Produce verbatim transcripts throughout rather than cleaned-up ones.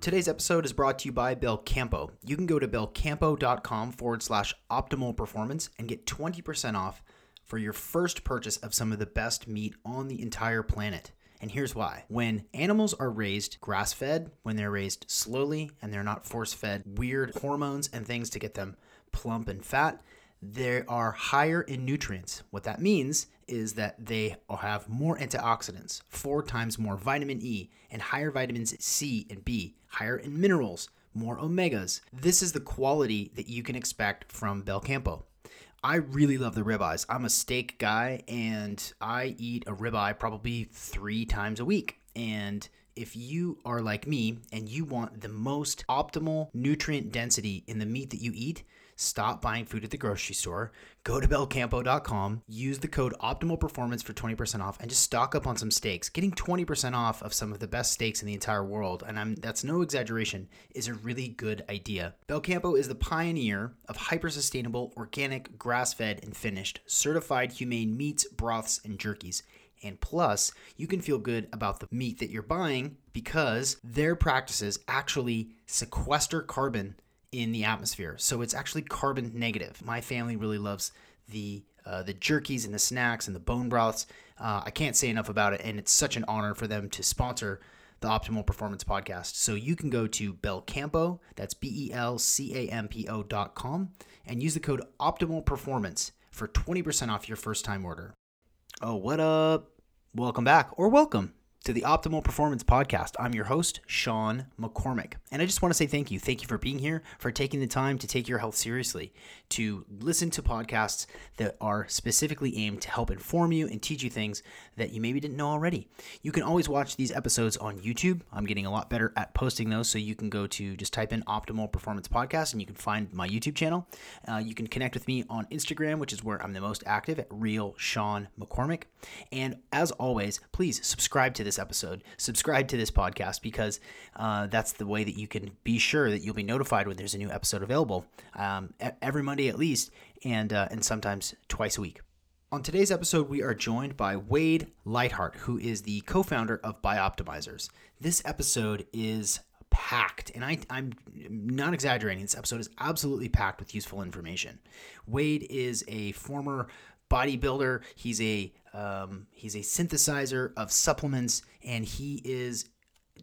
Today's episode is brought to you by Belcampo. You can go to belcampo.com forward slash optimal performance and get twenty percent off for your first purchase of some of the best meat on the entire planet. And here's why. When animals are raised grass-fed, when they're raised slowly and they're not force-fed weird hormones and things to get them plump and fat, they are higher in nutrients. What that means is that they have more antioxidants, four times more vitamin E, and higher vitamins C and B, higher in minerals, more omegas. This is the quality that you can expect from Belcampo. I really love the ribeyes. I'm a steak guy, and I eat a ribeye probably three times a week. And if you are like me and you want the most optimal nutrient density in the meat that you eat, stop buying food at the grocery store, go to belcampo dot com, use the code OPTIMALPERFORMANCE for twenty percent off, and just stock up on some steaks. Getting twenty percent off of some of the best steaks in the entire world, and I'm, that's no exaggeration, is a really good idea. Belcampo is the pioneer of hyper-sustainable, organic, grass-fed, and finished, certified humane meats, broths, and jerkies. And plus, you can feel good about the meat that you're buying because their practices actually sequester carbon in the atmosphere. So it's actually carbon negative. My family really loves the uh, the jerkies and the snacks and the bone broths. Uh, I can't say enough about it, and it's such an honor for them to sponsor the Optimal Performance Podcast. So you can go to Belcampo, that's B E L C A M P O dot com, and use the code Optimal Performance for twenty percent off your first time order. Oh, what up? Welcome back, or welcome to the Optimal Performance Podcast. I'm your host, Sean McCormick, and I just want to say thank you. Thank you for being here, for taking the time to take your health seriously, to listen to podcasts that are specifically aimed to help inform you and teach you things that you maybe didn't know already. You can always watch these episodes on YouTube. I'm getting a lot better at posting those, so you can go to just type in Optimal Performance Podcast, and you can find my YouTube channel. Uh, you can connect with me on Instagram, which is where I'm the most active, at Real Sean McCormick. And as always, please subscribe to this episode, subscribe to this podcast, because uh, that's the way that you can be sure that you'll be notified when there's a new episode available, um, every Monday at least, and uh, and sometimes twice a week. On today's episode, we are joined by Wade Lightheart, who is the co-founder of Bioptimizers. This episode is packed, and I, I'm not exaggerating. This episode is absolutely packed with useful information. Wade is a former bodybuilder. He's a um, he's a synthesizer of supplements, and he is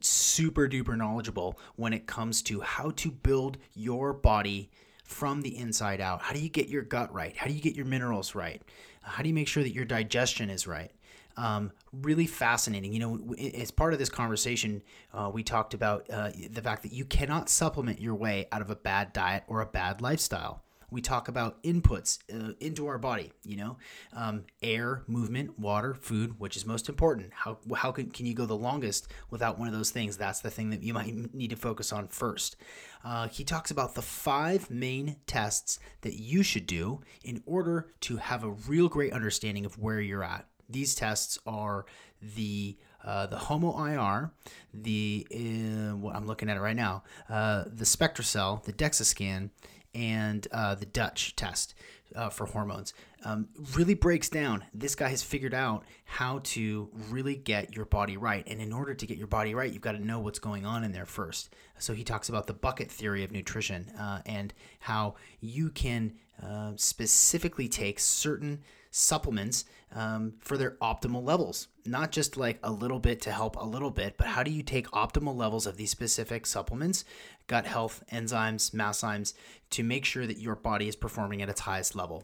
super duper knowledgeable when it comes to how to build your body from the inside out. How do you get your gut right? How do you get your minerals right? How do you make sure that your digestion is right? Um, really fascinating. You know, as part of this conversation, uh, we talked about uh, the fact that you cannot supplement your way out of a bad diet or a bad lifestyle. We talk about inputs uh, into our body, you know, um, air, movement, water, food, which is most important. How how can, can you go the longest without one of those things? That's the thing that you might need to focus on first. Uh, he talks about the five main tests that you should do in order to have a real great understanding of where you're at. These tests are the uh, the HOMO-I R, the uh, well, I'm looking at it right now, uh, the SpectraCell, the DEXA-SCAN, and uh, the Dutch test uh, for hormones. Um, really breaks down. This guy has figured out how to really get your body right. And in order to get your body right, you've got to know what's going on in there first. So he talks about the bucket theory of nutrition uh, and how you can uh, specifically take certain supplements um, for their optimal levels. Not just like a little bit to help a little bit, but how do you take optimal levels of these specific supplements, gut health, enzymes, Masszymes, to make sure that your body is performing at its highest level.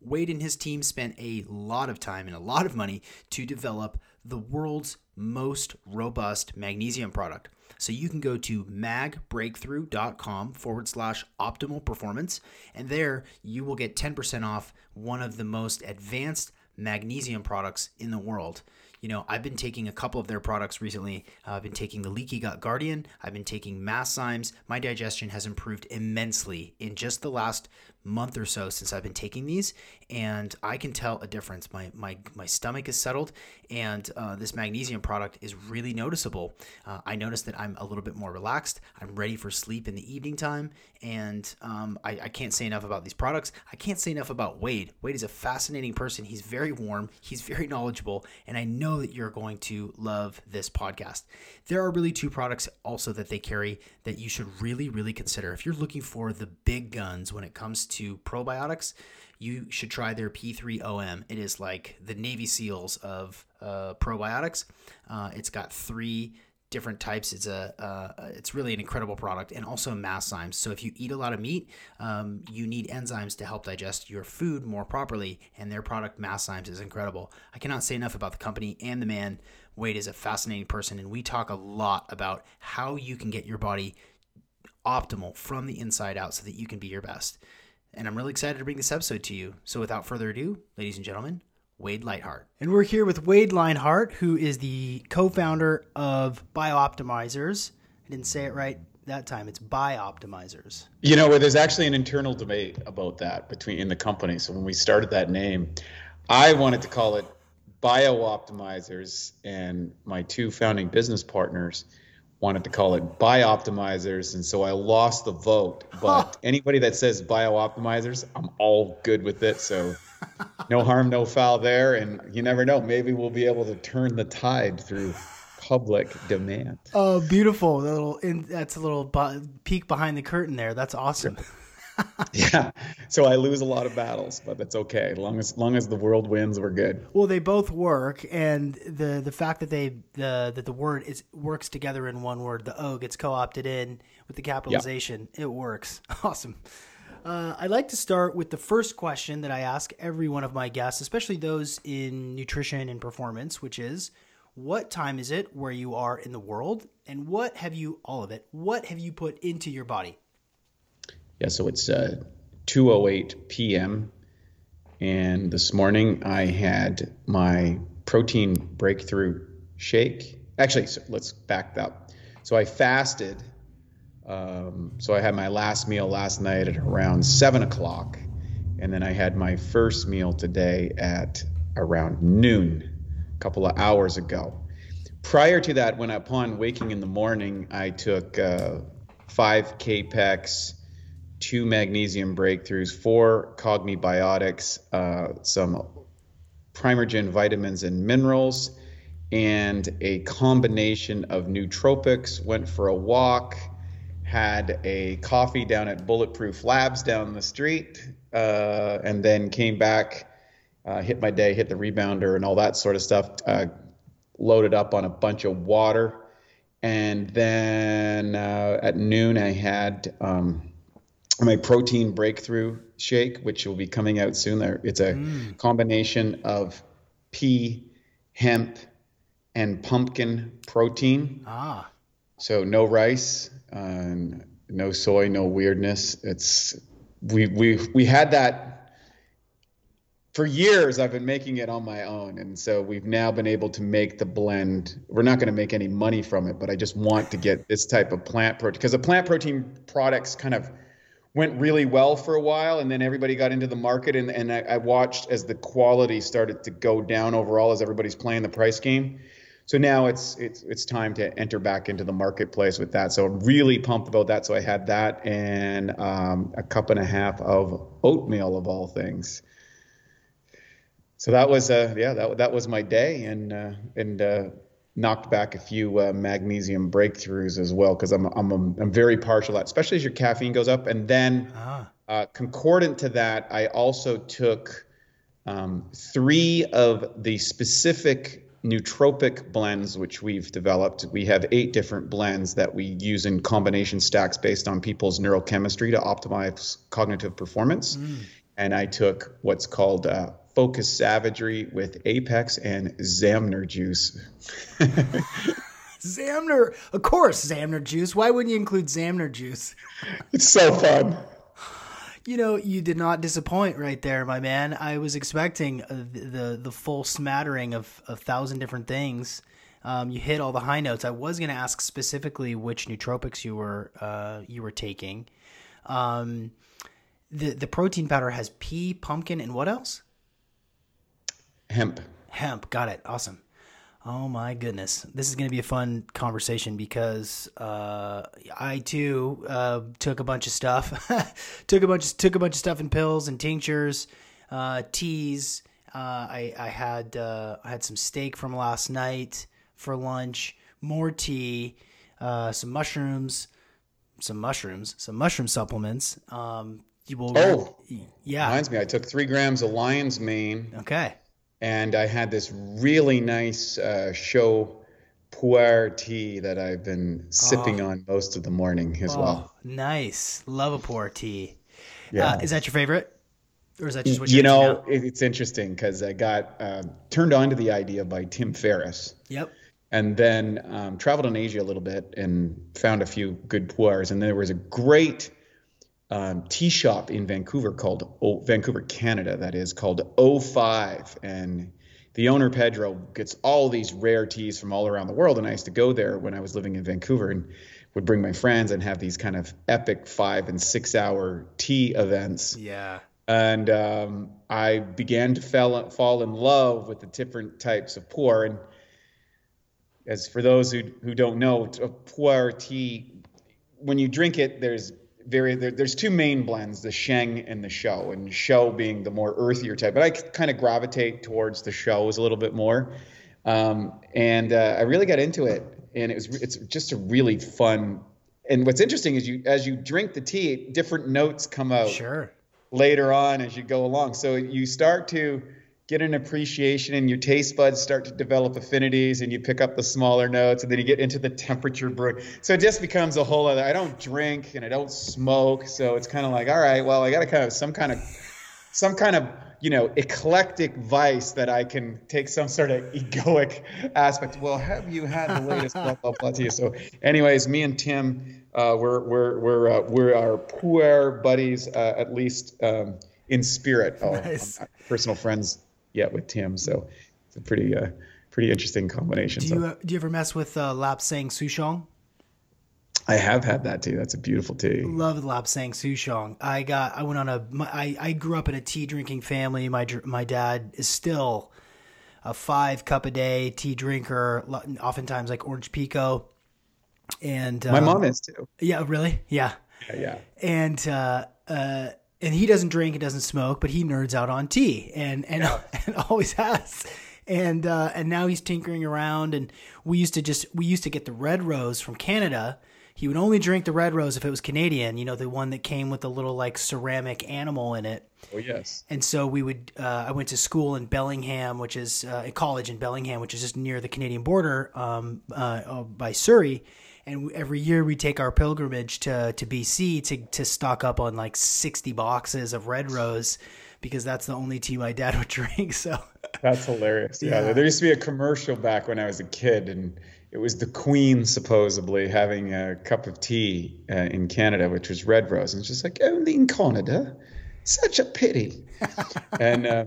Wade and his team spent a lot of time and a lot of money to develop the world's most robust magnesium product. So you can go to magbreakthrough.com forward slash optimal performance, and there you will get ten percent off one of the most advanced magnesium products in the world. You know, I've been taking a couple of their products recently. Uh, I've been taking the Leaky Gut Guardian. I've been taking Masszymes. My digestion has improved immensely in just the last month or so since I've been taking these, and I can tell a difference. My my my stomach is settled, and uh, this magnesium product is really noticeable. Uh, I notice that I'm a little bit more relaxed. I'm ready for sleep in the evening time, and um, I, I can't say enough about these products. I can't say enough about Wade. Wade is a fascinating person. He's very warm. He's very knowledgeable, and I know that you're going to love this podcast. There are really two products also that they carry that you should really, really consider. If you're looking for the big guns when it comes to to probiotics, you should try their P three O M. It is like the Navy SEALs of uh, probiotics. Uh, it's got three different types. It's a uh, it's really an incredible product, and also Masszymes. So if you eat a lot of meat, um, you need enzymes to help digest your food more properly, and their product Masszymes is incredible. I cannot say enough about the company and the man. Wade is a fascinating person, and we talk a lot about how you can get your body optimal from the inside out so that you can be your best. And I'm really excited to bring this episode to you. So without further ado, ladies and gentlemen, Wade Lightheart. And we're here with Wade Lightheart, who is the co-founder of Bioptimizers. I didn't say it right that time. It's Bioptimizers. You know, there's actually an internal debate about that between in the company. So when we started that name, I wanted to call it Bioptimizers, and my two founding business partners wanted to call it Bioptimizers, and so I lost the vote. But anybody that says Bioptimizers, I'm all good with it. So no harm, no foul there. And you never know, maybe we'll be able to turn the tide through public demand. Oh, beautiful! That little in, that's a little peek behind the curtain there. That's awesome. Yeah. So I lose a lot of battles, but that's okay. Long as long as the world wins, we're good. Well, they both work, and the the fact that they the that the word is works together in one word, the O gets co-opted in with the capitalization. Yep. It works. Awesome. Uh, I like to start with the first question that I ask every one of my guests, especially those in nutrition and performance, which is, what time is it where you are in the world, and what have you all of it? What have you put into your body? Yeah, so it's uh, two oh eight p.m. and this morning I had my protein breakthrough shake. Actually, so let's back that up. So I fasted. Um, so I had my last meal last night at around seven o'clock, and then I had my first meal today at around noon, a couple of hours ago. Prior to that, when upon waking in the morning, I took uh, five Kpex, two magnesium breakthroughs, four Cognibiotics, uh, some primogen vitamins and minerals, and a combination of nootropics, went for a walk, had a coffee down at Bulletproof Labs down the street, uh, and then came back, uh, hit my day, hit the rebounder and all that sort of stuff, uh, loaded up on a bunch of water. And then uh, at noon I had... Um, my protein breakthrough shake, which will be coming out soon. It's a mm. combination of pea, hemp, and pumpkin protein. Ah. So no rice, um, no soy, no weirdness. It's we we we had that for years. I've been making it on my own, and so we've now been able to make the blend. We're not going to make any money from it, but I just want to get this type of plant protein, because the plant protein products kind of went really well for a while, and then everybody got into the market, and, and I, I watched as the quality started to go down overall as everybody's playing the price game. So now it's it's it's time to enter back into the marketplace with that. So I'm really pumped about that. So I had that and um, a cup and a half of oatmeal of all things. So that was uh yeah that that was my day, and uh, and uh, knocked back a few uh, magnesium breakthroughs as well, because I'm I'm I'm very partial at, especially as your caffeine goes up. And then ah. uh, concordant to that, I also took um, three of the specific nootropic blends which we've developed. We have eight different blends that we use in combination stacks based on people's neurochemistry to optimize cognitive performance. Mm. And I took what's called uh, Focus Savagery with Apex and Zamner juice. Zamner, of course, Zamner juice. Why wouldn't you include Zamner juice? It's so fun. You know, you did not disappoint right there, my man. I was expecting the the, the full smattering of a thousand different things. Um, you hit all the high notes. I was going to ask specifically which nootropics you were uh, you were taking. Um, the the protein powder has pea, pumpkin, and what else? Hemp. Hemp. Got it. Awesome. Oh my goodness. This is going to be a fun conversation because uh, I too uh, took a bunch of stuff, took a bunch of, took a bunch of stuff in pills and tinctures, uh, teas. Uh, I, I had, uh, I had some steak from last night for lunch, more tea, uh, some mushrooms, some mushrooms, some mushroom supplements. Um, you will. Oh, yeah. Reminds me, I took three grams of lion's mane. Okay. And I had this really nice uh, Chaud Pu'er tea that I've been sipping oh. on most of the morning as oh, well. Nice. Love a Pu'er tea. Yeah. Uh, is that your favorite? Or is that just what you're You know, it, it's interesting because I got uh, turned on to the idea by Tim Ferriss. Yep. And then um, traveled in Asia a little bit and found a few good Pu'ers. And then there was a great Um, tea shop in Vancouver called o- Vancouver, Canada, that is called O five, and the owner Pedro gets all these rare teas from all around the world. And I used to go there when I was living in Vancouver and would bring my friends and have these kind of epic five and six hour tea events. Yeah. And um, I began to fell, fall in love with the different types of pu'er. And as for those who who don't know, a pu'er tea, when you drink it, there's Very, there, there's two main blends, the Sheng and the Chaud, and Chaud being the more earthier type. But I kind of gravitate towards the Chauds a little bit more, um, and uh, I really got into it. And it was, it's just a really fun. And what's interesting is you, as you drink the tea, different notes come out sure. later on as you go along. So you start to get an appreciation, and your taste buds start to develop affinities, and you pick up the smaller notes, and then you get into the temperature brewing. So it just becomes a whole other, I don't drink and I don't smoke. So it's kind of like, all right, well, I got to kind of some kind of, some kind of, you know, eclectic vice that I can take some sort of egoic aspect. Well, have you had the latest blah, blah, blah to you? So anyways, me and Tim, uh, we're, we're, we're, uh, we're our pu'er buddies, uh, at least, um, in spirit. Oh, nice. I'm, I'm personal friends. Yet with Tim, so it's a pretty, uh, pretty interesting combination. Do you, so. uh, do you ever mess with uh, lapsang souchong? I have had that tea. That's a beautiful tea. Love lapsang souchong. I got. I went on a. My, I, I grew up in a tea drinking family. My my dad is still a five cup a day tea drinker. Oftentimes, like orange pico. And uh, my mom is too. Yeah. Really. Yeah. Yeah. yeah. And. Uh, uh, And he doesn't drink, he doesn't smoke, but he nerds out on tea and and, yeah. and always has. And uh, and now he's tinkering around. And we used to just we used to get the Red Rose from Canada. He would only drink the Red Rose if it was Canadian, you know, the one that came with a little like ceramic animal in it. Oh yes. And so we would. Uh, I went to school in Bellingham, which is uh, college in Bellingham, which is just near the Canadian border, um, uh, by Surrey. And every year we take our pilgrimage to, to B C to, to stock up on like sixty boxes of Red Rose because that's the only tea my dad would drink. So that's hilarious. Yeah. yeah. There used to be a commercial back when I was a kid, and it was the Queen supposedly having a cup of tea uh, in Canada, which was Red Rose. And she's like, only in Canada? Such a pity. and uh,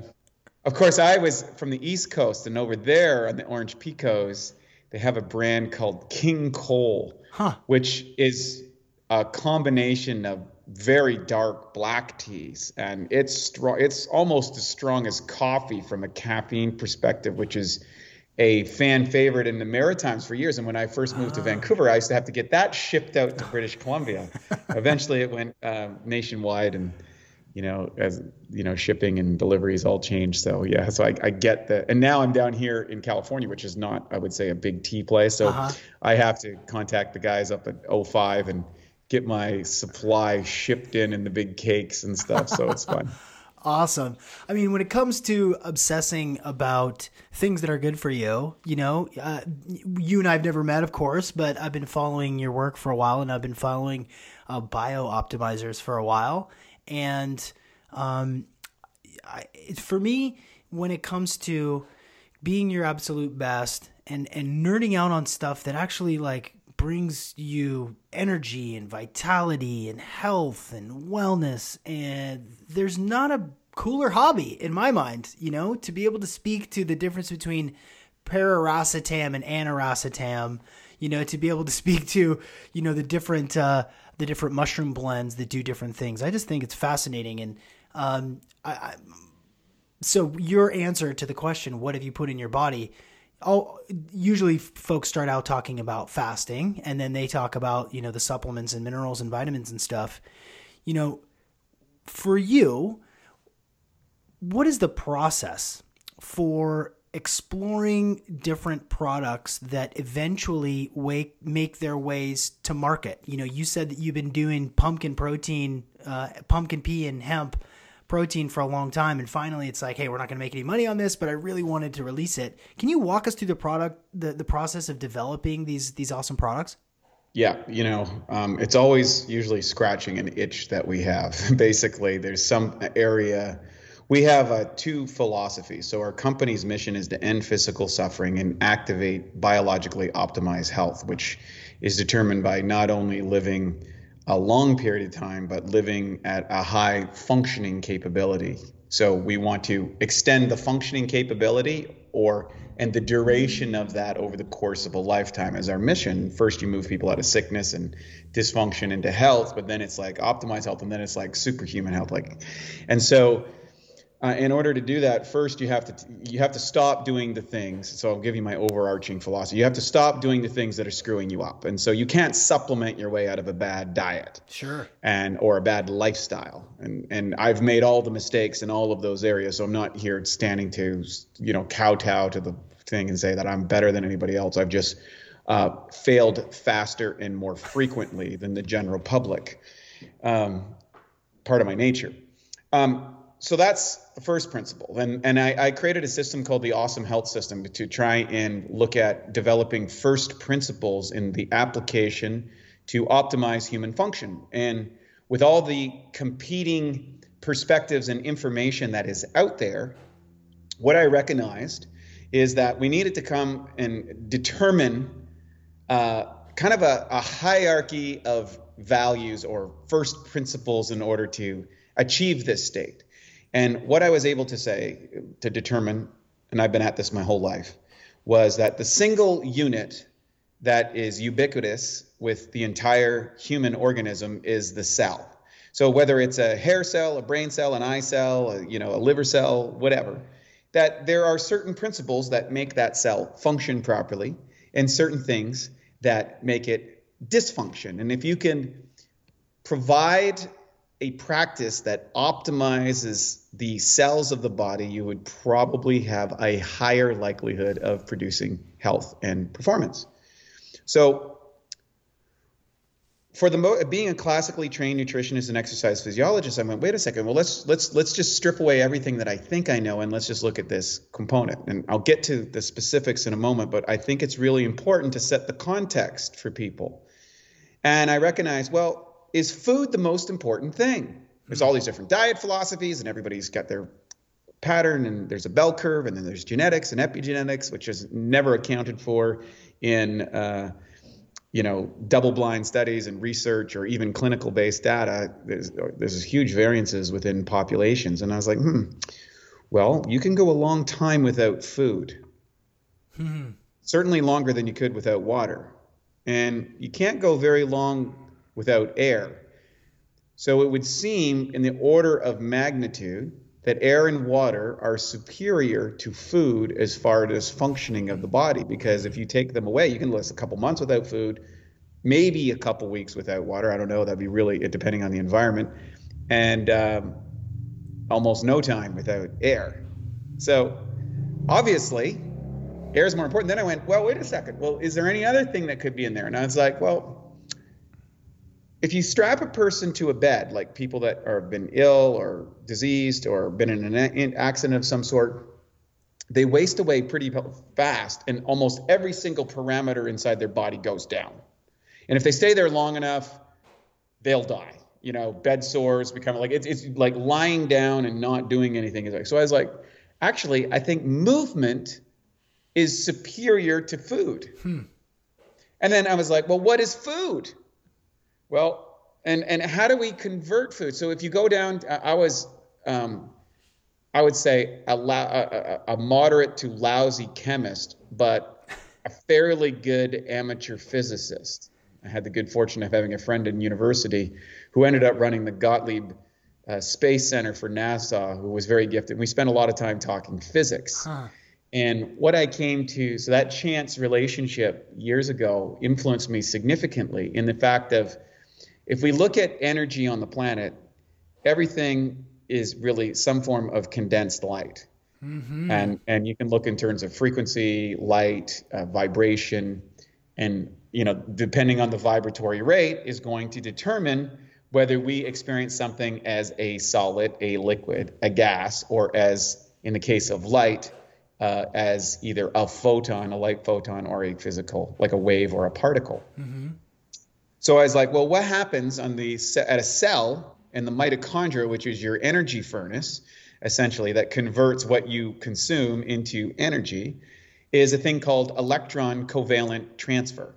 of course, I was from the East Coast, and over there on the Orange Picos, they have a brand called King Cole, huh. which is a combination of very dark black teas. And it's strong. It's almost as strong as coffee from a caffeine perspective, which is a fan favorite in the Maritimes for years. And when I first moved oh. to Vancouver, I used to have to get that shipped out to British Columbia. Eventually it went uh, nationwide, and you know, as you know, shipping and deliveries all change. So yeah, so I, I get that. And now I'm down here in California, which is not, I would say, a big tea place. So uh-huh. I have to contact the guys up at O five and get my supply shipped in and the big cakes and stuff. So it's fun. Awesome. I mean, when it comes to obsessing about things that are good for you, you know, uh, you and I've never met, of course, but I've been following your work for a while, and I've been following uh, Bioptimizers for a while. And um, I, for me, when it comes to being your absolute best and, and nerding out on stuff that actually like brings you energy and vitality and health and wellness. And there's not a cooler hobby in my mind, you know, to be able to speak to the difference between paracetam and aniracetam, you know, to be able to speak to, you know, the different, uh, the different mushroom blends that do different things. I just think it's fascinating. And, um, I, I so your answer to the question, what have you put in your body? Oh, usually folks start out talking about fasting, and then they talk about, you know, the supplements and minerals and vitamins and stuff. You know, for you, what is the process for exploring different products that eventually wake, make their ways to market? You know, you said that you've been doing pumpkin protein, uh, pumpkin pea and hemp protein for a long time, and finally it's like, hey, we're not going to make any money on this, but I really wanted to release it. Can you walk us through the product, the, the process of developing these these awesome products? Yeah, you know, um, it's always usually scratching an itch that we have. Basically, there's some area. We have uh, two philosophies. So our company's mission is to end physical suffering and activate biologically optimized health, which is determined by not only living a long period of time, but living at a high functioning capability. So we want to extend the functioning capability or and the duration of that over the course of a lifetime as our mission. First, you move people out of sickness and dysfunction into health, but then it's like optimized health, and then it's like superhuman health. Like, and so uh, in order to do that, first you have to you have to stop doing the things. So I'll give you my overarching philosophy. You have to stop doing the things that are screwing you up. And so you can't supplement your way out of a bad diet. Sure. And or a bad lifestyle. And and I've made all the mistakes in all of those areas. So I'm not here standing to, you know, kowtow to the thing and say that I'm better than anybody else. I've just uh, failed faster and more frequently than the general public. Um, part of my nature. Um, So that's the first principle. And and I, I created a system called the Awesome Health System to try and look at developing first principles in the application to optimize human function. And with all the competing perspectives and information that is out there, what I recognized is that we needed to come and determine uh, kind of a, a hierarchy of values or first principles in order to achieve this state. And what I was able to say, to determine, and I've been at this my whole life, was that the single unit that is ubiquitous with the entire human organism is the cell. So whether it's a hair cell, a brain cell, an eye cell, a, you know, a liver cell, whatever, that there are certain principles that make that cell function properly and certain things that make it dysfunction. And if you can provide a practice that optimizes the cells of the body, you would probably have a higher likelihood of producing health and performance. So for the mo- being a classically trained nutritionist and exercise physiologist, I went, wait a second, well, let's let's let's just strip away everything that I think I know and let's just look at this component. And I'll get to the specifics in a moment, but I think it's really important to set the context for people. And I recognize, well, is food the most important thing? There's all these different diet philosophies and everybody's got their pattern, and there's a bell curve, and then there's genetics and epigenetics, which is never accounted for in, uh, you know, double-blind studies and research or even clinical-based data. There's, there's huge variances within populations. And I was like, hmm, well, you can go a long time without food. Hmm. Certainly longer than you could without water. And you can't go very long without air. So it would seem in the order of magnitude that air and water are superior to food as far as functioning of the body, because if you take them away, you can last a couple months without food, maybe a couple weeks without water. I don't know. That'd be really depending on the environment, and um, almost no time without air. So obviously air is more important. Then I went, well, wait a second. Well, is there any other thing that could be in there? And I was like, well, if you strap a person to a bed, like people that are been ill or diseased or been in an accident of some sort, they waste away pretty fast, and almost every single parameter inside their body goes down. And if they stay there long enough, they'll die. You know, bed sores become like, it's, it's like lying down and not doing anything. So I was like, actually, I think movement is superior to food. Hmm. And then I was like, well, what is food? Well, and, and how do we convert food? So if you go down, I was, um, I would say a, a, a moderate to lousy chemist, but a fairly good amateur physicist. I had the good fortune of having a friend in university who ended up running the Gottlieb uh, Space Center for NASA, who was very gifted. We spent a lot of time talking physics. Huh. And what I came to, so that chance relationship years ago influenced me significantly in the fact of, if we look at energy on the planet, everything is really some form of condensed light. Mm-hmm. And and you can look in terms of frequency, light, uh, vibration, and you know, depending on the vibratory rate is going to determine whether we experience something as a solid, a liquid, a gas, or as in the case of light, uh, as either a photon, a light photon, or a physical, like a wave or a particle. Mm-hmm. So I was like, well, what happens on the at a cell and the mitochondria, which is your energy furnace, essentially that converts what you consume into energy, is a thing called electron covalent transfer.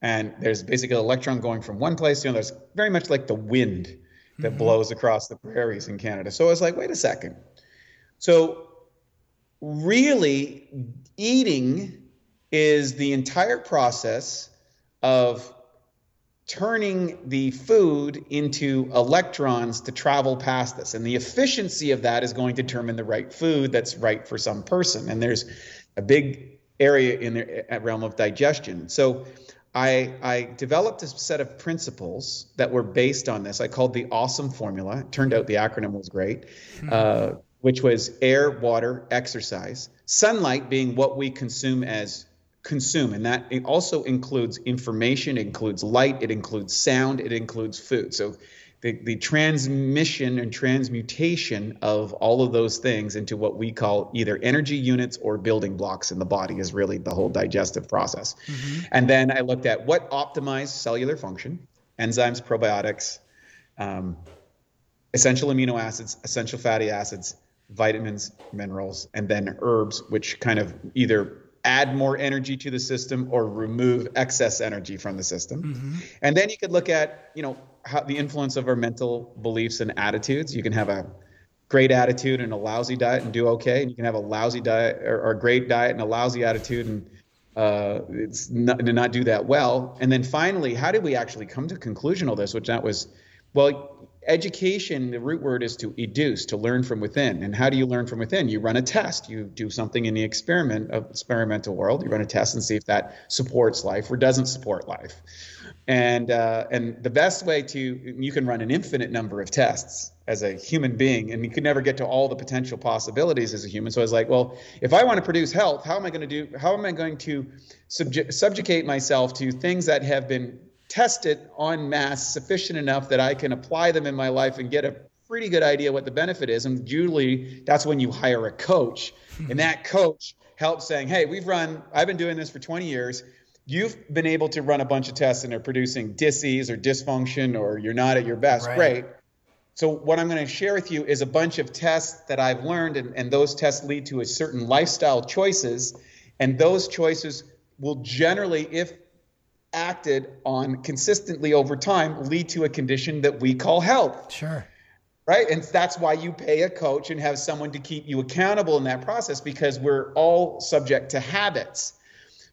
And there's basically an electron going from one place to another. It's very much like the wind that mm-hmm. blows across the prairies in Canada. So I was like, wait a second. So really eating is the entire process of turning the food into electrons to travel past us. And the efficiency of that is going to determine the right food that's right for some person. And there's a big area in the realm of digestion. So I, I developed a set of principles that were based on this. I called the awesome formula. It turned out the acronym was great, uh, which was air, water, exercise, sunlight being what we consume as consume. And that it also includes information, includes light, it includes sound, it includes food. So the, the transmission and transmutation of all of those things into what we call either energy units or building blocks in the body is really the whole digestive process. Mm-hmm. And then I looked at what optimized cellular function, enzymes, probiotics, um, essential amino acids, essential fatty acids, vitamins, minerals, and then herbs, which kind of either add more energy to the system or remove excess energy from the system. Mm-hmm. And then you could look at, you know, how the influence of our mental beliefs and attitudes. You can have a great attitude and a lousy diet and do okay. And you can have a lousy diet or, or a great diet and a lousy attitude and uh, it's not, did not do that well. And then finally, how did we actually come to conclusion of this? Which that was, well, education, the root word is to educe, to learn from within. And how do you learn from within? You run a test. You do something in the experiment of experimental world. You run a test and see if that supports life or doesn't support life. And uh, and the best way to, you can run an infinite number of tests as a human being, and you could never get to all the potential possibilities as a human. So I was like, well, if I want to produce health, how am I going to do, how am I going to subju- subjugate myself to things that have been test it en masse sufficient enough that I can apply them in my life and get a pretty good idea what the benefit is. And usually that's when you hire a coach, and that coach helps saying, hey, we've run, I've been doing this for twenty years. You've been able to run a bunch of tests and they're producing disease or dysfunction, or you're not at your best. Right. Great. So what I'm going to share with you is a bunch of tests that I've learned, and, and those tests lead to a certain lifestyle choices. And those choices will generally, if acted on consistently over time, lead to a condition that we call health. Sure. Right. And that's why you pay a coach and have someone to keep you accountable in that process, because we're all subject to habits.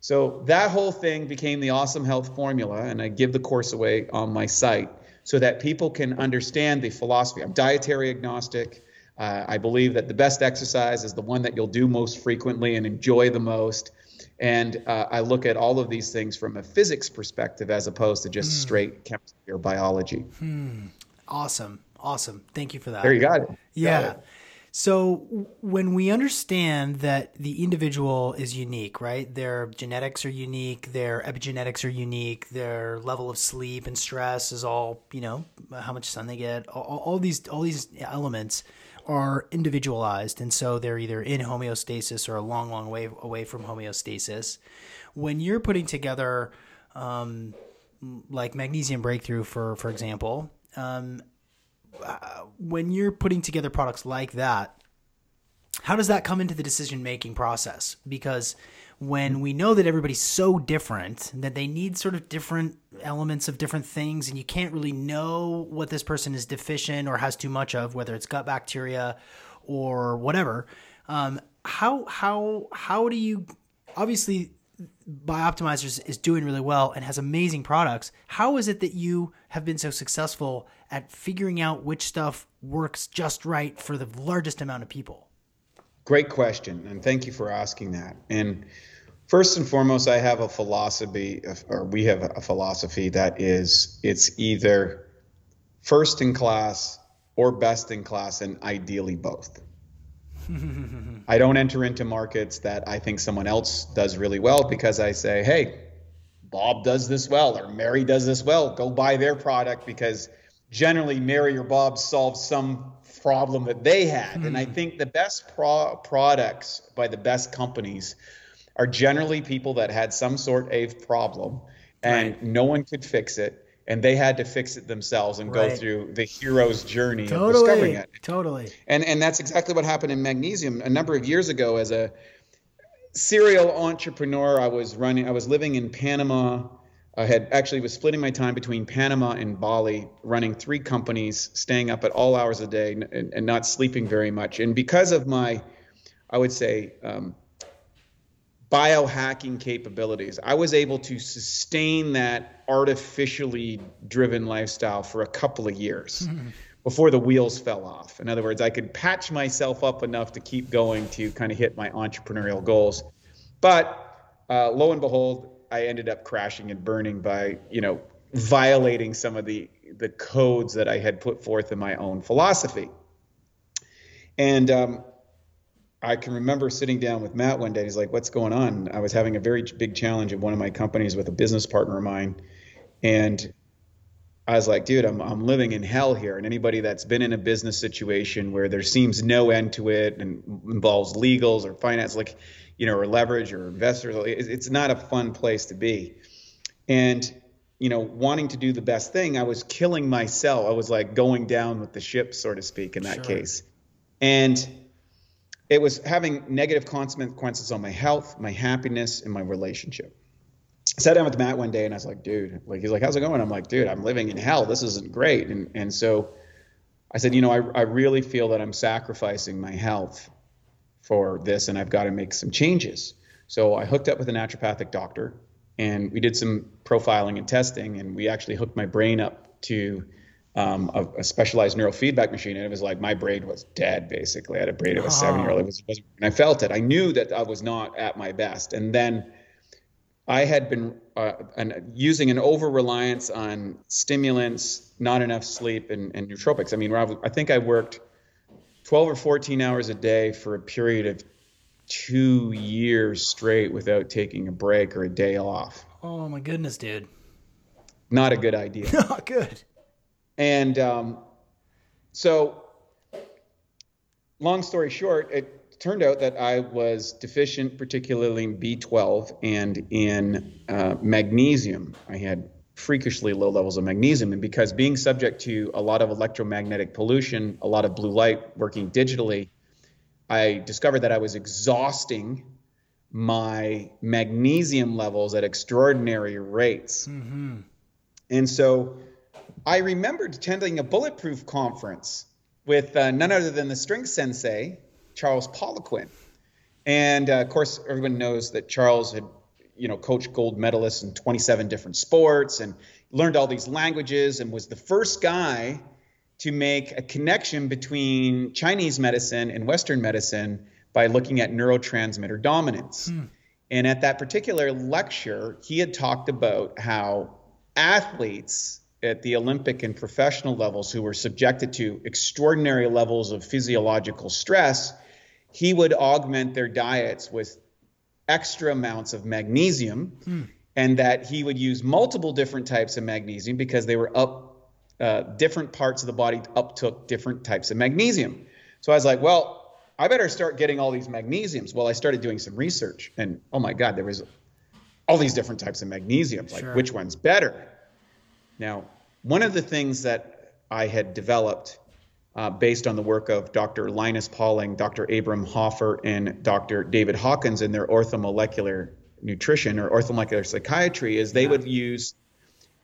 So that whole thing became the Awesome Health Formula. And I give the course away on my site so that people can understand the philosophy. I'm dietary agnostic. Uh, I believe that the best exercise is the one that you'll do most frequently and enjoy the most. And uh, I look at all of these things from a physics perspective as opposed to just mm. straight chemistry or biology. Hmm. Awesome. Awesome. Thank you for that. There you got it. Yeah. Got it. So when we understand that the individual is unique, right? Their genetics are unique, their epigenetics are unique, their level of sleep and stress is all, you know, how much sun they get, all, all these, all these elements are individualized, and so they're either in homeostasis or a long, long way away from homeostasis. When you're putting together, um, like Magnesium Breakthrough, for for example, um, uh, when you're putting together products like that, how does that come into the decision-making process? Because when we know that everybody's so different, that they need sort of different elements of different things, and you can't really know what this person is deficient or has too much of, whether it's gut bacteria or whatever, um, how how how do you – obviously, Bioptimizers is doing really well and has amazing products. How is it that you have been so successful at figuring out which stuff works just right for the largest amount of people? Great question, and thank you for asking that. And first and foremost, I have a philosophy, of, or we have a philosophy that is, it's either first in class or best in class, and ideally both. I don't enter into markets that I think someone else does really well because I say, hey, Bob does this well, or Mary does this well, go buy their product, because generally Mary or Bob solves some problem that they had. And I think the best pro- products by the best companies are generally people that had some sort of problem and right. no one could fix it, and they had to fix it themselves and right. go through the hero's journey totally. of discovering it. Totally. And and that's exactly what happened in magnesium a number of years ago. As a serial entrepreneur, I was running I was living in Panama. I had actually was splitting my time between Panama and Bali, running three companies, staying up at all hours of the day, and, and not sleeping very much. And because of my, I would say, um, biohacking capabilities, I was able to sustain that artificially driven lifestyle for a couple of years mm-hmm. before the wheels fell off. In other words, I could patch myself up enough to keep going to kind of hit my entrepreneurial goals. But uh, lo and behold, I ended up crashing and burning by, you know, violating some of the, the codes that I had put forth in my own philosophy. And um, I can remember sitting down with Matt one day. He's like, what's going on? I was having a very big challenge at one of my companies with a business partner of mine. And I was like, dude, I'm I'm living in hell here. And anybody that's been in a business situation where there seems no end to it and involves legals or finance, like, you know, or leverage or investors, it's not a fun place to be. And, you know, wanting to do the best thing, I was killing myself. I was like going down with the ship, so to speak, in that sure. case. And it was having negative consequences on my health, my happiness, and my relationship. I sat down with Matt one day and I was like, dude, like, he's like, how's it going? I'm like, dude, I'm living in hell. This isn't great. And and so I said, you know, I, I really feel that I'm sacrificing my health for this, and I've got to make some changes. So I hooked up with a naturopathic doctor, and we did some profiling and testing, and we actually hooked my brain up to um, a, a specialized neurofeedback machine. And it was like my brain was dead, basically. I had a brain of a seven-year-old. It was, and I felt it. I knew that I was not at my best. And then I had been uh, an, using an over-reliance on stimulants, not enough sleep, and, and nootropics. I mean, I think I worked twelve or fourteen hours a day for a period of two years straight without taking a break or a day off. Oh my goodness, dude. Not a good idea. Not good. And um, so long story short, it turned out that I was deficient, particularly in B twelve and in uh, magnesium. I had freakishly low levels of magnesium, and because being subject to a lot of electromagnetic pollution, a lot of blue light, working digitally, I discovered that I was exhausting my magnesium levels at extraordinary rates. Mm-hmm. And so I remembered attending a Bulletproof conference with uh, none other than the string sensei, Charles Poliquin. And uh, of course, everyone knows that Charles had you know, coached gold medalists in twenty-seven different sports and learned all these languages, and was the first guy to make a connection between Chinese medicine and Western medicine by looking at neurotransmitter dominance. Hmm. And at that particular lecture, he had talked about how athletes at the Olympic and professional levels who were subjected to extraordinary levels of physiological stress, he would augment their diets with extra amounts of magnesium, hmm. and that he would use multiple different types of magnesium because they were up, uh, different parts of the body uptook different types of magnesium. So I was like, well, I better start getting all these magnesiums. Well, I started doing some research, and oh my God, there was all these different types of magnesiums, like sure. which one's better? Now, one of the things that I had developed uh, based on the work of Doctor Linus Pauling, Doctor Abram Hoffer, and Doctor David Hawkins in their orthomolecular nutrition or orthomolecular psychiatry, is they yeah. would use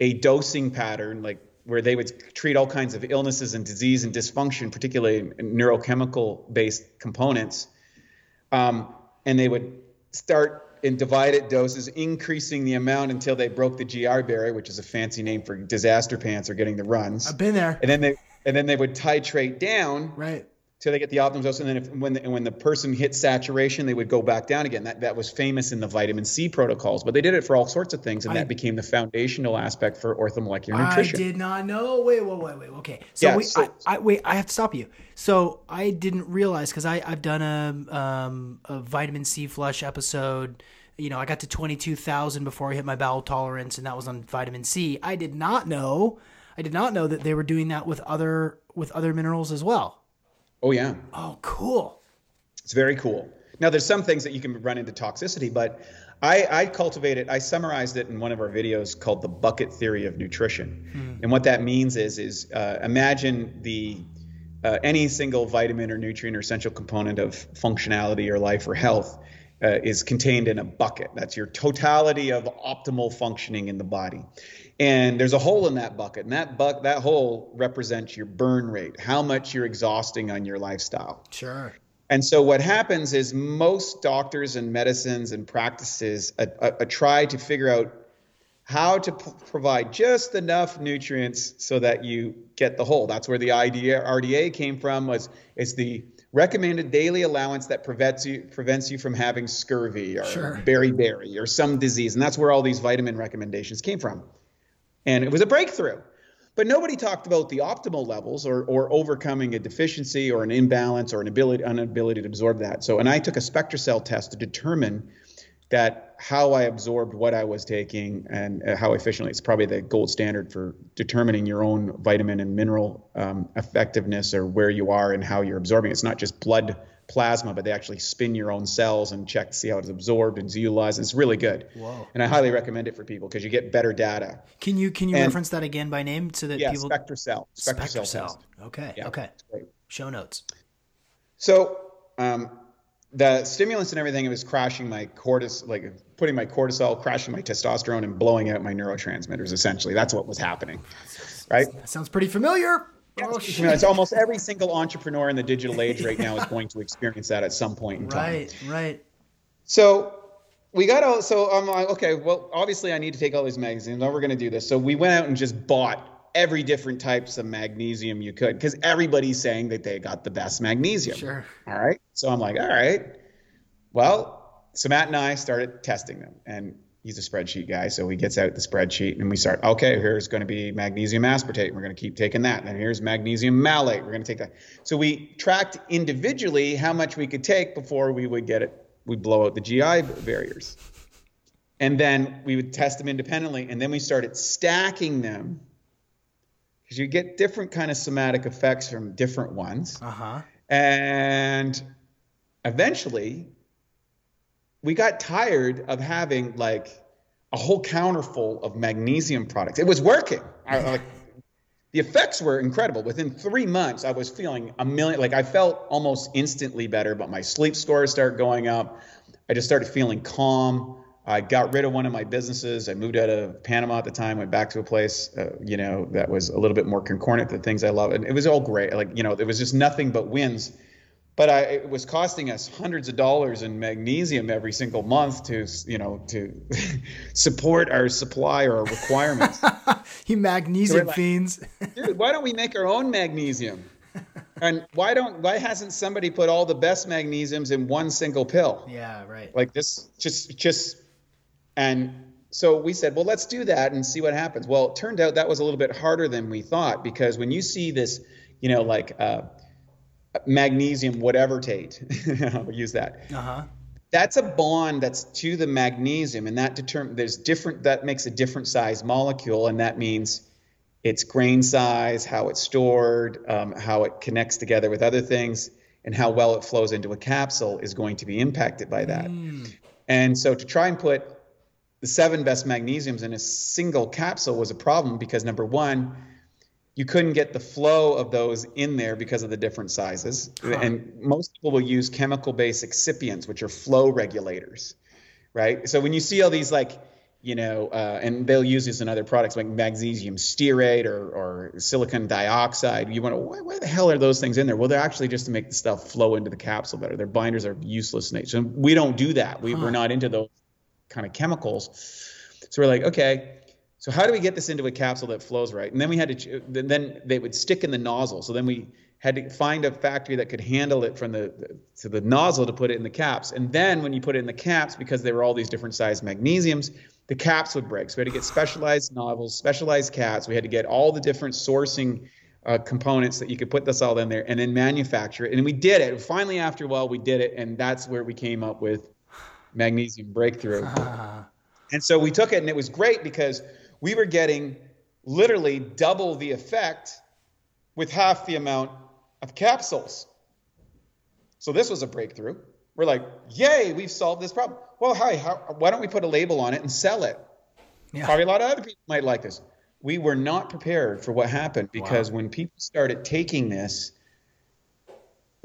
a dosing pattern like where they would treat all kinds of illnesses and disease and dysfunction, particularly neurochemical-based components, um, and they would start in divided doses, increasing the amount until they broke the G R barrier, which is a fancy name for disaster pants or getting the runs. I've been there. And then they and then they would titrate down right till they get the optimum dose. And then if, when the, when the person hit saturation, they would go back down again. That that was famous in the vitamin C protocols, but they did it for all sorts of things, and I, that became the foundational aspect for orthomolecular I nutrition. I did not know. Wait, wait, wait, wait. Okay, so, yeah, wait, so I, I wait. I have to stop you. So I didn't realize because I I've done a um a vitamin C flush episode. You know, I got to twenty-two thousand before I hit my bowel tolerance, and that was on vitamin C. I did not know. I did not know that they were doing that with other with other minerals as well. Oh, yeah. Oh, cool. It's very cool. Now, there's some things that you can run into toxicity, but I, I cultivated, I summarized it in one of our videos called the bucket theory of nutrition. Mm. And what that means is, is uh, imagine the uh, any single vitamin or nutrient or essential component of functionality or life or health uh, is contained in a bucket. That's your totality of optimal functioning in the body. And there's a hole in that bucket, and that buck that hole represents your burn rate, how much you're exhausting on your lifestyle. Sure. And so what happens is most doctors and medicines and practices a, a, a try to figure out how to p- provide just enough nutrients so that you get the whole. That's where the I D R D A came from. Was it's the recommended daily allowance that prevents you prevents you from having scurvy or sure. beriberi or some disease, and that's where all these vitamin recommendations came from. And it was a breakthrough, but nobody talked about the optimal levels or or overcoming a deficiency or an imbalance or an ability, inability to absorb that. So, and I took a SpectraCell test to determine that how I absorbed what I was taking and how efficiently. It's probably the gold standard for determining your own vitamin and mineral um, effectiveness or where you are and how you're absorbing. It's not just blood plasma, but they actually spin your own cells and check to see how it's absorbed and utilized. It's really good. Whoa. And I highly recommend it for people because you get better data. Can you can you and, reference that again by name so that yeah, people? Yeah, SpectraCell. SpectraCell. SpectraCell. Okay. Yeah, okay. Show notes. So um, the stimulants and everything, it was crashing my cortisol, like putting my cortisol, crashing my testosterone, and blowing out my neurotransmitters. Essentially, that's what was happening. Right. That sounds pretty familiar. Oh, you know, it's almost every single entrepreneur in the digital age right now is going to experience that at some point in time. Right, right. So we got all, so I'm like, okay, well, obviously I need to take all these magazines. Now we're going to do this. So we went out and just bought every different types of magnesium you could because everybody's saying that they got the best magnesium. Sure. All right. So I'm like, all right, well, so Matt and I started testing them, and he's a spreadsheet guy, so he gets out the spreadsheet and we start, okay, here's going to be magnesium aspartate. We're going to keep taking that. And here's magnesium malate. We're going to take that. So we tracked individually how much we could take before we would get it. We'd blow out the G I barriers. And then we would test them independently. And then we started stacking them because you get different kind of somatic effects from different ones. Uh-huh. And eventually we got tired of having like a whole counter full of magnesium products. It was working. I, like, the effects were incredible. Within three months, I was feeling a million, like I felt almost instantly better, but my sleep scores started going up. I just started feeling calm. I got rid of one of my businesses. I moved out of Panama at the time, went back to a place, uh, you know, that was a little bit more concordant to the things I love. And it was all great. Like, you know, there was just nothing but wins. But I, it was costing us hundreds of dollars in magnesium every single month to, you know, to support our supply or our requirements. You magnesium so like, fiends. Dude, why don't we make our own magnesium? And why don't why hasn't somebody put all the best magnesiums in one single pill? Yeah, right. Like this, just just, and so we said, well, let's do that and see what happens. Well, it turned out that was a little bit harder than we thought because when you see this, you know, like. Uh, magnesium whatever tate I'll use that uh-huh. That's a bond that's to the magnesium, and that determine there's different that makes a different size molecule, and that means its grain size, how it's stored, um, how it connects together with other things, and how well it flows into a capsule is going to be impacted by that. Mm. And so to try and put the seven best magnesiums in a single capsule was a problem because number one, you couldn't get the flow of those in there because of the different sizes. Huh. And most people will use chemical-based excipients, which are flow regulators, right? So when you see all these, like, you know, uh, and they'll use this in other products like magnesium stearate or, or silicon dioxide. You wonder, why, why the hell are those things in there? Well, they're actually just to make the stuff flow into the capsule better. Their binders are useless in nature. So we don't do that. We, huh. We're not into those kind of chemicals. So we're like, okay, so how do we get this into a capsule that flows right? And then we had to, then they would stick in the nozzle. So then we had to find a factory that could handle it from the to the nozzle to put it in the caps. And then when you put it in the caps, because there were all these different size magnesiums, the caps would break. So we had to get specialized nozzles, specialized caps. We had to get all the different sourcing uh, components that you could put this all in there and then manufacture it. And we did it. Finally, after a while, we did it. And that's where we came up with Magnesium Breakthrough. Ah. And so we took it, and it was great because we were getting literally double the effect with half the amount of capsules. So this was a breakthrough. We're like, yay, we've solved this problem. Well, hi, how, why don't we put a label on it and sell it? Yeah. Probably a lot of other people might like this. We were not prepared for what happened because wow. when people started taking this,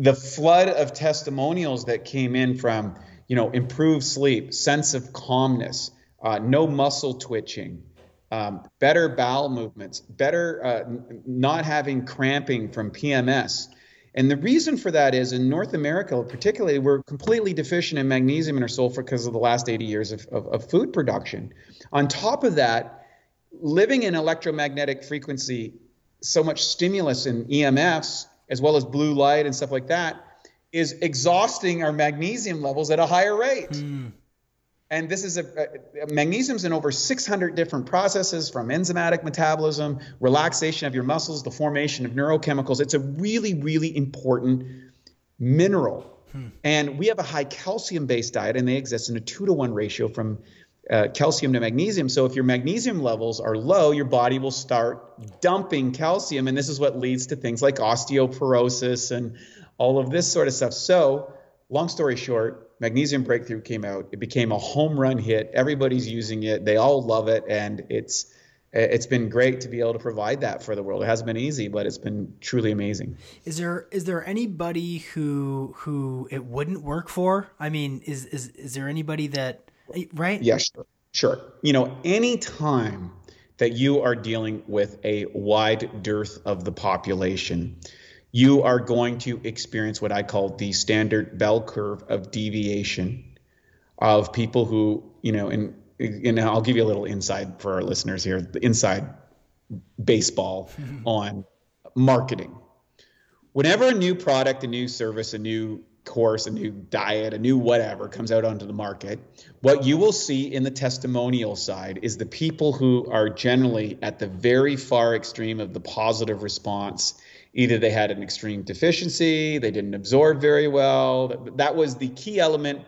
the flood of testimonials that came in from, you know, improved sleep, sense of calmness, uh, no muscle twitching, um, better bowel movements, better uh, n- not having cramping from P M S. And the reason for that is in North America, particularly, we're completely deficient in magnesium and our sulfur because of the last eighty years of, of, of food production. On top of that, living in electromagnetic frequency, so much stimulus in E M Fs, as well as blue light and stuff like that, is exhausting our magnesium levels at a higher rate. Mm. And this is a, a, magnesium's in over six hundred different processes, from enzymatic metabolism, relaxation of your muscles, the formation of neurochemicals. It's a really, really important mineral. Hmm. And we have a high calcium-based diet, and they exist in a two to one ratio from uh, calcium to magnesium. So if your magnesium levels are low, your body will start dumping calcium, and this is what leads to things like osteoporosis and all of this sort of stuff. So long story short, Magnesium Breakthrough came out. It became a home run hit. Everybody's using it. They all love it. And it's it's been great to be able to provide that for the world. It hasn't been easy, but it's been truly amazing. Is there is there anybody who who it wouldn't work for? I mean, is is, is there anybody that, right? Yeah, sure. Sure. You know, any time that you are dealing with a wide dearth of the population, you are going to experience what I call the standard bell curve of deviation of people who, you know, and, and I'll give you a little inside for our listeners here, the inside baseball on marketing. Whenever a new product, a new service, a new course, a new diet, a new whatever comes out onto the market, what you will see in the testimonial side is the people who are generally at the very far extreme of the positive response. Either they had an extreme deficiency, they didn't absorb very well. That was the key element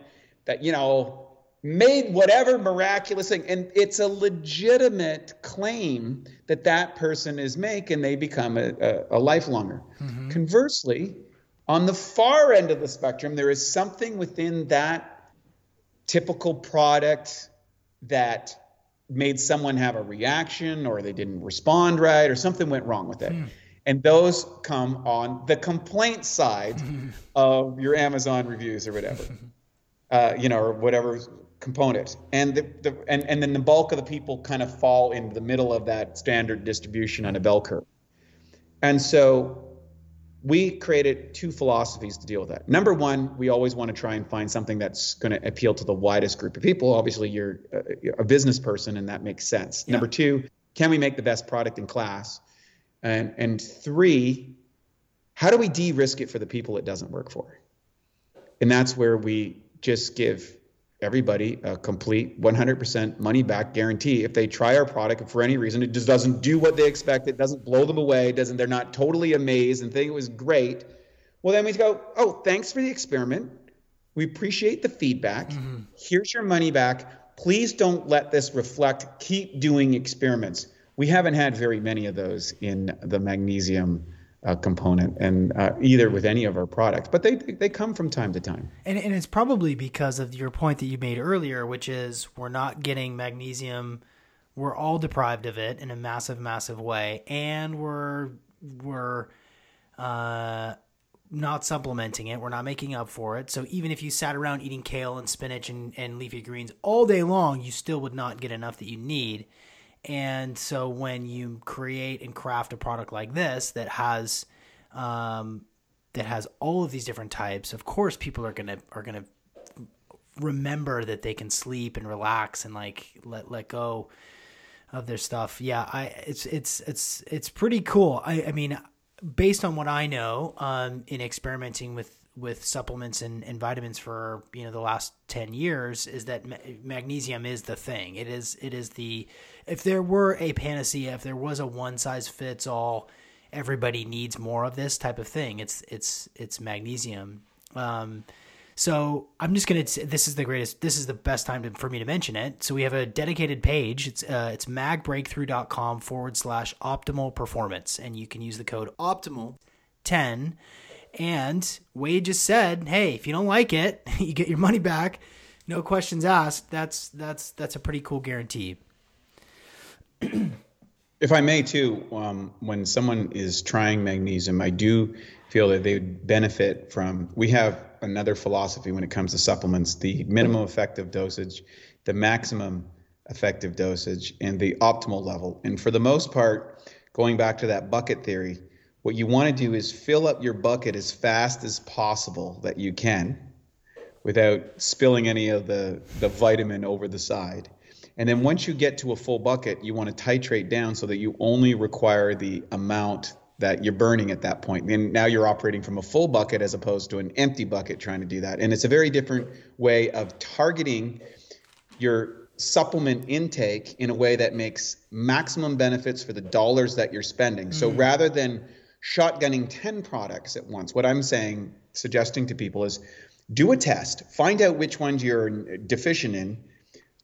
that, you know, made whatever miraculous thing. And it's a legitimate claim that that person is making, and they become a, a, a lifelonger. Mm-hmm. Conversely, on the far end of the spectrum, there is something within that typical product that made someone have a reaction, or they didn't respond right, or something went wrong with it. Mm. And those come on the complaint side of your Amazon reviews or whatever, uh, you know, or whatever component. And the, the and, and then the bulk of the people kind of fall in the middle of that standard distribution on a bell curve. And so we created two philosophies to deal with that. Number one, we always want to try and find something that's going to appeal to the widest group of people. Obviously, you're a, you're a business person, and that makes sense. Yeah. Number two, can we make the best product in class? And, and three, how do we de-risk it for the people it doesn't work for? And that's where we just give everybody a complete one hundred percent money back guarantee. If they try our product and for any reason it just doesn't do what they expect, it doesn't blow them away, doesn't they're not totally amazed and think it was great, well, then we go, oh, thanks for the experiment. We appreciate the feedback. Mm-hmm. Here's your money back. Please don't let this reflect. Keep doing experiments. We haven't had very many of those in the magnesium uh, component, and uh, either with any of our products, but they they come from time to time. And and it's probably because of your point that you made earlier, which is we're not getting magnesium We're all deprived of it in a massive, massive way, and we're we're uh, not supplementing it. We're not making up for it. So even if you sat around eating kale and spinach and, and leafy greens all day long, you still would not get enough that you need. And so when you create and craft a product like this that has um, that has all of these different types, of course people are gonna are gonna remember that they can sleep and relax and like let let go of their stuff. Yeah, I it's it's it's it's pretty cool. I, I mean, based on what I know, um, in experimenting with, with supplements and, and vitamins for you know the last ten years, is that ma- magnesium is the thing. It is it is the if there were a panacea, if there was a one size fits all, everybody needs more of this type of thing, It's it's it's magnesium. Um, So I'm just going to, this is the greatest, this is the best time to, for me to mention it. So we have a dedicated page. It's uh, it's magbreakthrough.com forward slash optimal performance. And you can use the code optimal ten. And Wade just said, hey, if you don't like it, you get your money back. No questions asked. That's, that's, that's a pretty cool guarantee. If I may too, um, when someone is trying magnesium, I do feel that they would benefit from, we have another philosophy when it comes to supplements, the minimum effective dosage, the maximum effective dosage, and the optimal level. And for the most part, going back to that bucket theory, what you want to do is fill up your bucket as fast as possible that you can without spilling any of the, the vitamin over the side. And then once you get to a full bucket, you want to titrate down so that you only require the amount that you're burning at that point. Then now you're operating from a full bucket as opposed to an empty bucket trying to do that. And it's a very different way of targeting your supplement intake in a way that makes maximum benefits for the dollars that you're spending. Mm-hmm. So rather than shotgunning ten products at once, what I'm saying, suggesting to people is do a test, find out which ones you're deficient in,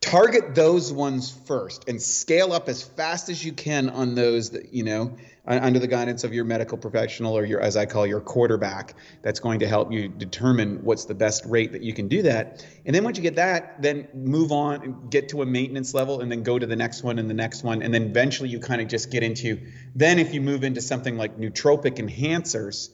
target those ones first and scale up as fast as you can on those that, you know, under the guidance of your medical professional or your, as I call your quarterback, that's going to help you determine what's the best rate that you can do that. And then once you get that, then move on and get to a maintenance level and then go to the next one and the next one. And then eventually you kind of just get into, then if you move into something like nootropic enhancers,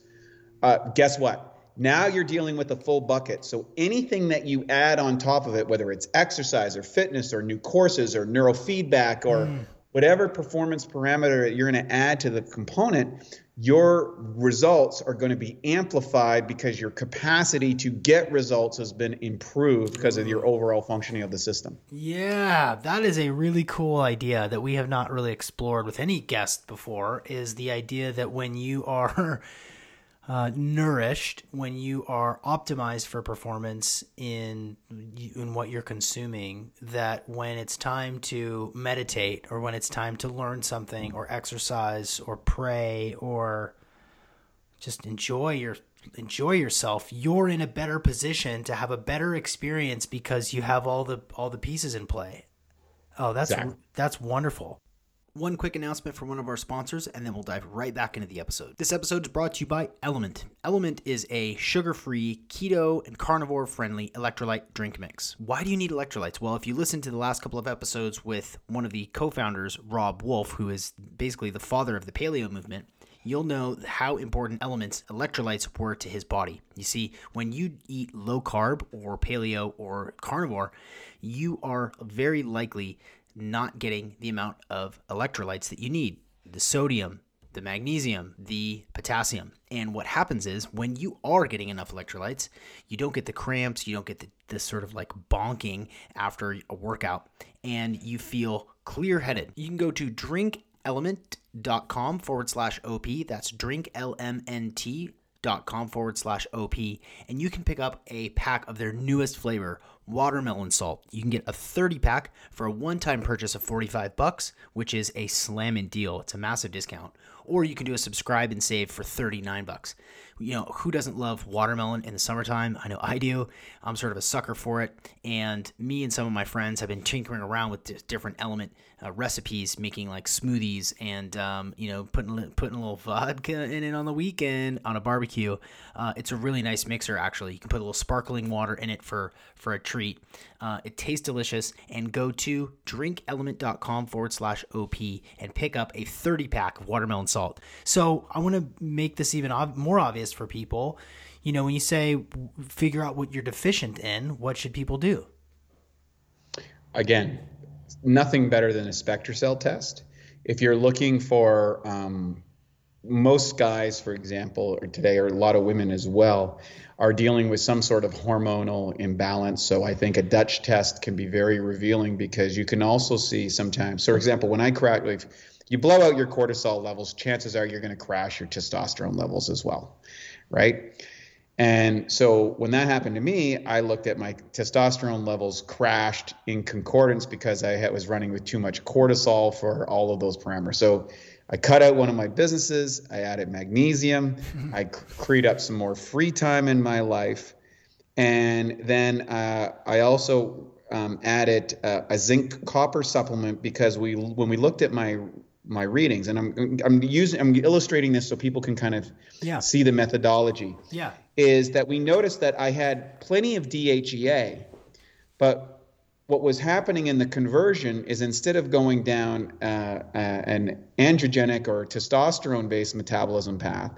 uh, guess what? Now you're dealing with a full bucket. So anything that you add on top of it, whether it's exercise or fitness or new courses or neurofeedback or mm. whatever performance parameter you're going to add to the component, your results are going to be amplified because your capacity to get results has been improved because of your overall functioning of the system. Yeah, that is a really cool idea that we have not really explored with any guest before, is the idea that when you are – Uh, nourished, when you are optimized for performance in in what you're consuming, that when it's time to meditate or when it's time to learn something or exercise or pray or just enjoy your enjoy yourself, you're in a better position to have a better experience because you have all the all the pieces in play. Oh, that's exactly. That's wonderful. One quick announcement from one of our sponsors, and then we'll dive right back into the episode. This episode is brought to you by L M N T. L M N T is a sugar-free, keto, and carnivore-friendly electrolyte drink mix. Why do you need electrolytes? Well, if you listen to the last couple of episodes with one of the co-founders, Rob Wolf, who is basically the father of the paleo movement, you'll know how important elements, electrolytes, were to his body. You see, when you eat low carb or paleo or carnivore, you are very likely not getting the amount of electrolytes that you need, the sodium, the magnesium, the potassium. And what happens is when you are getting enough electrolytes, you don't get the cramps, you don't get the, the sort of like bonking after a workout, and you feel clear-headed. You can go to drink element dot com forward slash O P. That's drink L M N T dot com forward slash O P, and you can pick up a pack of their newest flavor, watermelon salt. You can get a thirty pack for a one-time purchase of forty-five bucks, which is a slamming deal. It's a massive discount. Or you can do a subscribe and save for thirty-nine bucks. You know, who doesn't love watermelon in the summertime? I know I do. I'm sort of a sucker for it. And me and some of my friends have been tinkering around with different element uh, recipes, making like smoothies and, um, you know, putting, putting a little vodka in it on the weekend on a barbecue. Uh, it's a really nice mixer, actually. You can put a little sparkling water in it for, for a treat. Uh, it tastes delicious. And go to drink element dot com forward slash O P and pick up a thirty pack of watermelon salt. So I want to make this even ob- more obvious for people. You know, when you say figure out what you're deficient in, what should people do? Again, nothing better than a SpectraCell test. If you're looking for, um, most guys, for example, or today, or a lot of women as well, are dealing with some sort of hormonal imbalance. So I think a Dutch test can be very revealing, because you can also see sometimes, so for example, when I crack, if you blow out your cortisol levels, chances are you're going to crash your testosterone levels as well, right? And so when that happened to me, I looked at my testosterone levels crashed in concordance because I was running with too much cortisol for all of those parameters. So I cut out one of my businesses, I added magnesium, mm-hmm. I freed up some more free time in my life, and then uh, I also um, added uh, a zinc copper supplement, because we when we looked at my my readings, and I'm I'm using I'm illustrating this so people can kind of yeah. see the methodology. Yeah. Is that we noticed that I had plenty of D H E A, but what was happening in the conversion is, instead of going down uh, uh, an androgenic or testosterone-based metabolism path,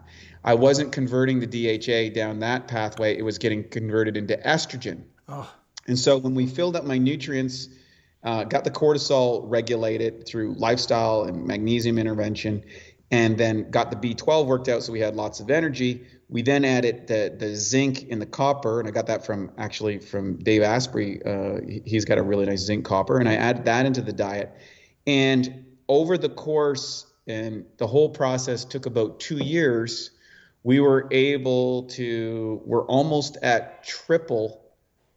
I wasn't converting the D H A down that pathway. It was getting converted into estrogen. Oh. And so when we filled up my nutrients, uh, got the cortisol regulated through lifestyle and magnesium intervention, and then got the B twelve worked out so we had lots of energy. We then added the the zinc and the copper, and I got that from actually from Dave Asprey. Uh, he's got a really nice zinc copper, and I added that into the diet. And over the course, and the whole process took about two years, we were able to, we're almost at triple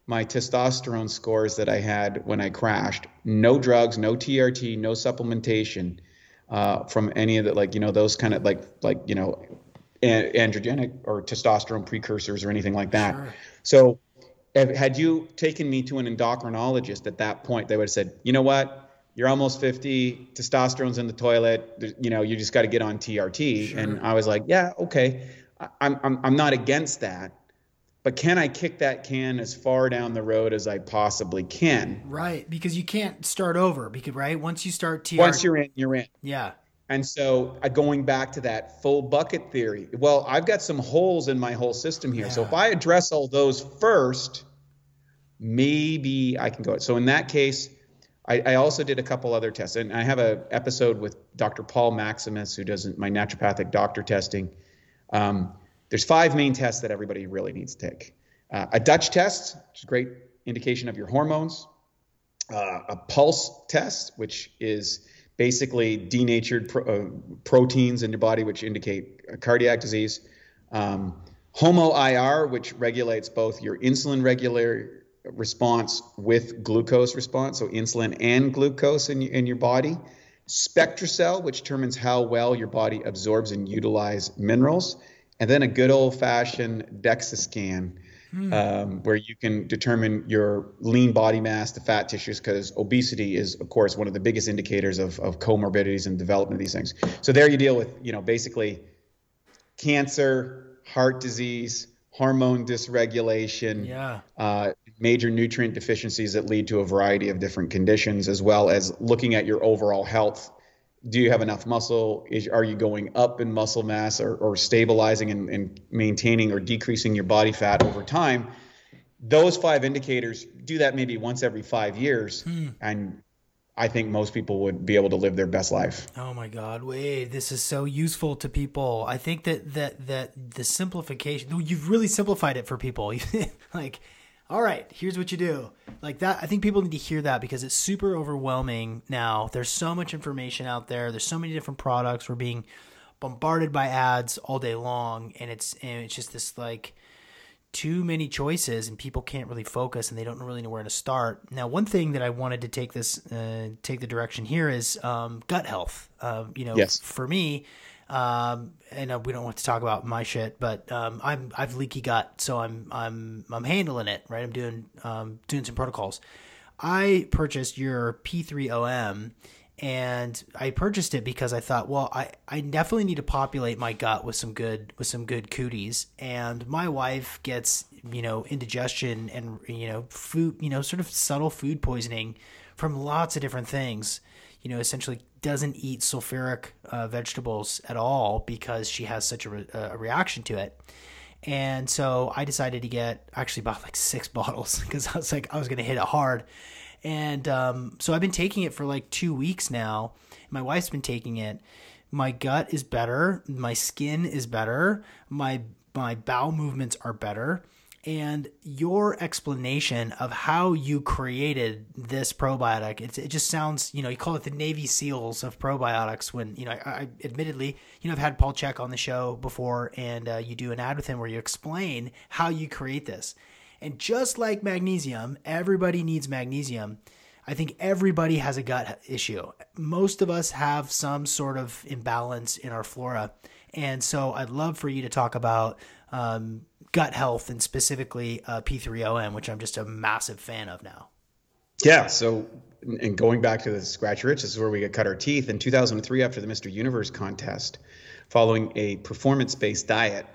my testosterone scores that I had when I crashed. No drugs, no T R T, no supplementation. Uh, from any of the, like, you know, those kind of like, like, you know, androgenic or testosterone precursors or anything like that. Sure. So had you taken me to an endocrinologist at that point, they would have said, you know what, you're almost fifty, testosterone's in the toilet, you know, you just got to get on T R T. Sure. And I was like, yeah, okay, I'm, I'm, I'm not against that, but can I kick that can as far down the road as I possibly can? Right, because you can't start over, because right? Once you start T R T. Once you're in, you're in. Yeah. And so uh, going back to that full bucket theory, well, I've got some holes in my whole system here. Yeah. So if I address all those first, maybe I can go. So in that case, I, I also did a couple other tests. And I have an episode with Doctor Paul Maximus, who does my naturopathic doctor testing. Um There's five main tests that everybody really needs to take. Uh, a Dutch test, which is a great indication of your hormones. Uh, a pulse test, which is basically denatured pro- uh, proteins in your body, which indicate cardiac disease. Um, HOMO-I R, which regulates both your insulin regular response with glucose response, so insulin and glucose in, in your body. SpectraCell, which determines how well your body absorbs and utilizes minerals. And then a good old-fashioned DEXA-SCAN, hmm. um, where you can determine your lean body mass, the fat tissues, because obesity is, of course, one of the biggest indicators of, of comorbidities and development of these things. So there you deal with, you know, basically cancer, heart disease, hormone dysregulation, yeah. uh, major nutrient deficiencies that lead to a variety of different conditions, as well as looking at your overall health. Do you have enough muscle? Is, are you going up in muscle mass or, or stabilizing and, and maintaining or decreasing your body fat over time? Those five indicators, do that maybe once every five years. Hmm. And I think most people would be able to live their best life. Oh my God, Wade, this is so useful to people. I think that that that the simplification, you've really simplified it for people. Like, all right, here's what you do. Like that, I think people need to hear that, because it's super overwhelming now. There's so much information out there. There's so many different products. We're being bombarded by ads all day long, and it's and it's just this like too many choices, and people can't really focus, and they don't really know where to start. Now, one thing that I wanted to take this uh, take the direction here is um, gut health. Um, you know, yes. For me. Um, and we don't want to talk about my shit, but, um, I'm, I've leaky gut, so I'm, I'm, I'm handling it, right? I'm doing, um, doing some protocols. I purchased your P three O M And I purchased it because I thought, well, I, I definitely need to populate my gut with some good with some good cooties. And my wife gets, you know, indigestion and, you know, food, you know, sort of subtle food poisoning from lots of different things, you know, essentially doesn't eat sulfuric uh, vegetables at all because she has such a, re- a reaction to it. And so I decided to get, actually bought like six bottles because I was like, I was going to hit it hard. And um, so I've been taking it for like two weeks now. My wife's been taking it. My gut is better. My skin is better. My my bowel movements are better. And your explanation of how you created this probiotic, it, it just sounds, you know, you call it the Navy SEALs of probiotics when, you know, I, I admittedly, you know, I've had Paul Check on the show before, and uh, you do an ad with him where you explain how you create this. And just like magnesium, everybody needs magnesium. I think everybody has a gut issue. Most of us have some sort of imbalance in our flora. And so I'd love for you to talk about um, gut health and specifically uh, P three O M, which I'm just a massive fan of now. Yeah. So, and going back to the scratch rich, this is where we got cut our teeth. In two thousand three, after the Mister Universe contest, following a performance-based diet,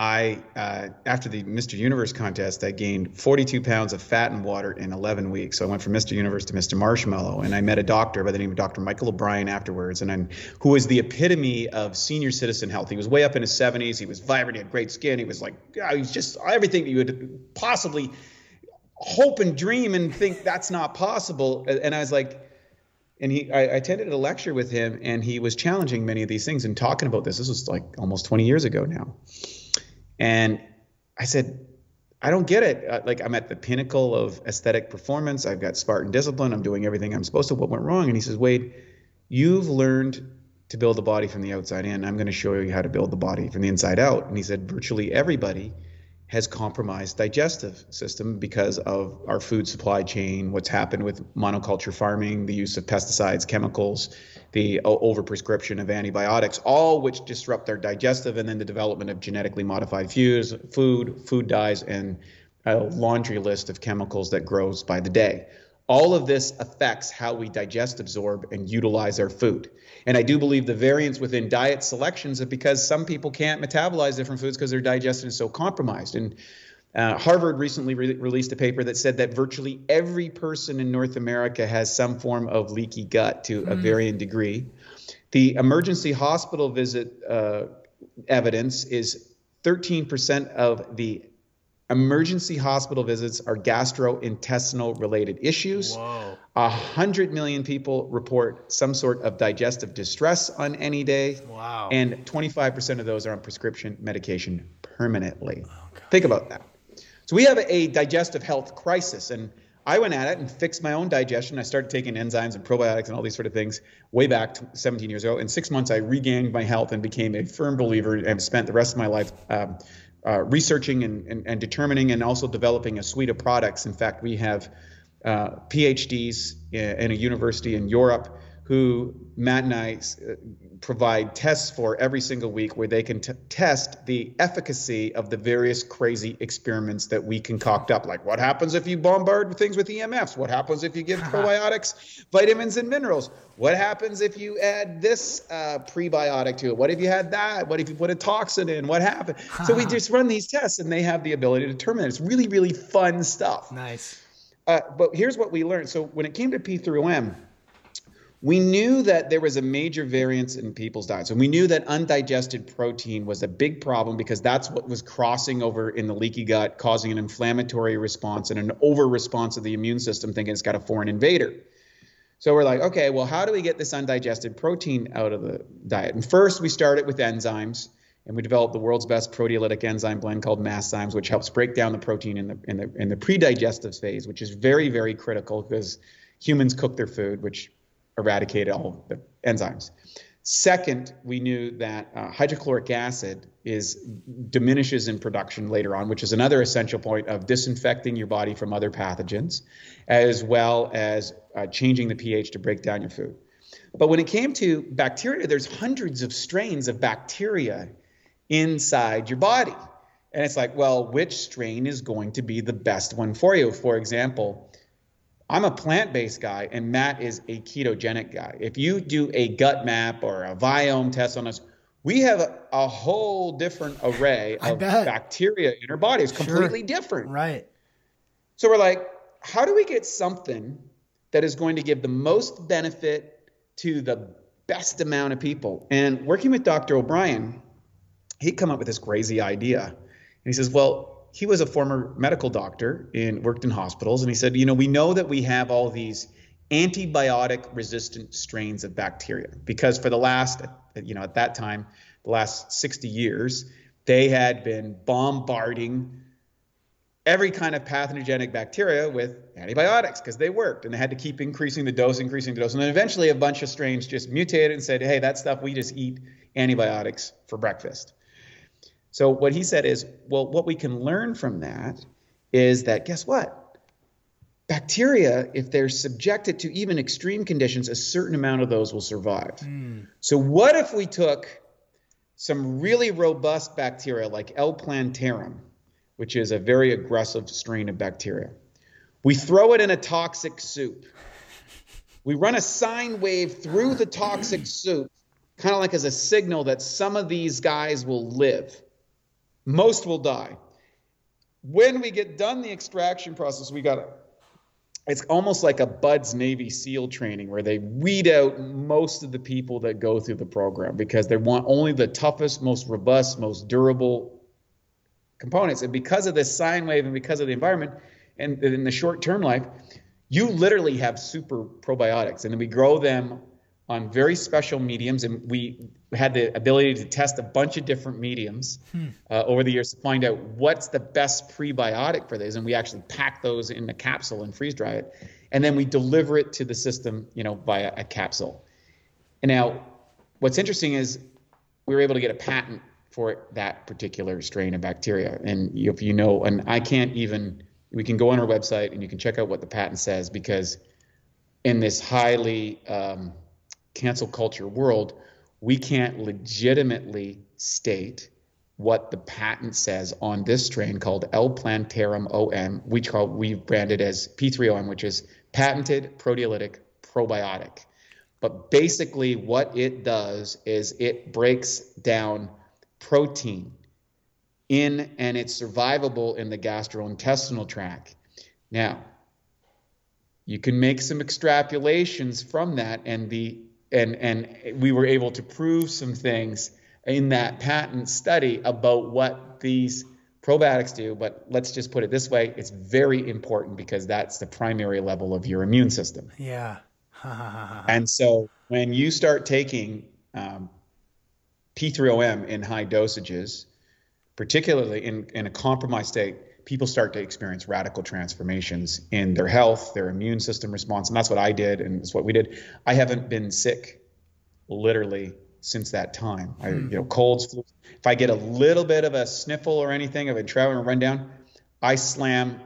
I, uh, after the Mister Universe contest, I gained forty-two pounds of fat and water in eleven weeks. So I went from Mister Universe to Mister Marshmallow, and I met a doctor by the name of Doctor Michael O'Brien afterwards, and I'm, who was the epitome of senior citizen health. He was way up in his seventies. He was vibrant. He had great skin. He was like, yeah, he was just everything that you would possibly hope and dream and think that's not possible. And I was like, and he, I attended a lecture with him, and he was challenging many of these things and talking about this. This was like almost twenty years ago now. And I said, I don't get it. Uh, like I'm at the pinnacle of aesthetic performance. I've got Spartan discipline. I'm doing everything I'm supposed to. What went wrong? And he says, Wade, you've learned to build a body from the outside in. I'm going to show you how to build the body from the inside out. And he said, virtually everybody has compromised digestive system because of our food supply chain, what's happened with monoculture farming, the use of pesticides, chemicals, the overprescription of antibiotics, all which disrupt our digestive, and then the development of genetically modified foods, food, food dyes, and a laundry list of chemicals that grows by the day. All of this affects how we digest, absorb, and utilize our food. And I do believe the variance within diet selections is because some people can't metabolize different foods because their digestion is so compromised. And uh, Harvard recently re- released a paper that said that virtually every person in North America has some form of leaky gut to mm. a varying degree. The emergency hospital visit uh, evidence is thirteen percent of the emergency hospital visits are gastrointestinal related issues. A hundred million people report some sort of digestive distress on any day. Wow. And twenty-five percent of those are on prescription medication permanently. Oh, think about that. So we have a digestive health crisis, and I went at it and fixed my own digestion. I started taking enzymes and probiotics and all these sort of things way back seventeen years ago. In six months, I regained my health and became a firm believer, and have spent the rest of my life um, Uh, researching and, and, and determining and also developing a suite of products. In fact, we have uh, PhDs in a university in Europe who Matt and I provide tests for every single week where they can t- test the efficacy of the various crazy experiments that we concoct up. Like what happens if you bombard things with E M Fs? What happens if you give probiotics, vitamins, and minerals? What happens if you add this uh, prebiotic to it? What if you had that? What if you put a toxin in? What happened? So we just run these tests, and they have the ability to determine it. It's really, really fun stuff. Nice. Uh, but here's what we learned. So when it came to P three O M, we knew that there was a major variance in people's diets. And we knew that undigested protein was a big problem because that's what was crossing over in the leaky gut, causing an inflammatory response and an over-response of the immune system thinking it's got a foreign invader. So we're like, okay, well, how do we get this undigested protein out of the diet? And first we started with enzymes, and we developed the world's best proteolytic enzyme blend called Masszymes, which helps break down the protein in the in the, in the pre-digestive phase, which is very, very critical because humans cook their food, which eradicated all the enzymes. Second, we knew that uh, hydrochloric acid is diminishes in production later on, which is another essential point of disinfecting your body from other pathogens, as well as uh, changing the pH to break down your food. But when it came to bacteria, there's hundreds of strains of bacteria inside your body. And it's like, well, which strain is going to be the best one for you? For example, I'm a plant-based guy and Matt is a ketogenic guy. If you do a gut map or a viome test on us, we have a, a whole different array of bacteria in our bodies, completely sure. different. Right. So we're like, how do we get something that is going to give the most benefit to the best amount of people? And working with Doctor O'Brien, he come up with this crazy idea. And he says, well, he was a former medical doctor and worked in hospitals. And he said, you know, we know that we have all these antibiotic resistant strains of bacteria because for the last, you know, at that time, the last sixty years, they had been bombarding every kind of pathogenic bacteria with antibiotics because they worked and they had to keep increasing the dose, increasing the dose. And then eventually a bunch of strains just mutated and said, hey, that stuff, we just eat antibiotics for breakfast. So what he said is, well, what we can learn from that is that, guess what? Bacteria, if they're subjected to even extreme conditions, a certain amount of those will survive. Mm. So what if we took some really robust bacteria like L. plantarum, which is a very aggressive strain of bacteria. We throw it in a toxic soup. We run a sine wave through the toxic soup, kind of like as a signal that some of these guys will live. Most will die. When we get done the extraction process, we got it. It's almost like a Bud's Navy SEAL training where they weed out most of the people that go through the program because they want only the toughest, most robust, most durable components. And because of this sine wave and because of the environment and in the short-term life, you literally have super probiotics. And then we grow them on very special mediums, and we had the ability to test a bunch of different mediums hmm. uh, over the years to find out what's the best prebiotic for these, and we actually pack those in a capsule and freeze dry it, and then we deliver it to the system, you know, via a capsule. And now, what's interesting is we were able to get a patent for that particular strain of bacteria, and if you know, and I can't even, we can go on our website and you can check out what the patent says because in this highly um, cancel culture world, we can't legitimately state what the patent says on this strain called L. plantarum O M, which call, we've branded as P three O M, which is patented proteolytic probiotic. But basically what it does is it breaks down protein in, and it's survivable in the gastrointestinal tract. Now, you can make some extrapolations from that, and the And and we were able to prove some things in that patent study about what these probiotics do. But let's just put it this way. It's very important because that's the primary level of your immune system. Yeah. And so when you start taking um, P three O M in high dosages, particularly in, in a compromised state, people start to experience radical transformations in their health, their immune system response. And that's what I did. And it's what we did. I haven't been sick literally since that time. I, you know, colds, flu. If I get a little bit of a sniffle or anything of a travel and rundown, I slam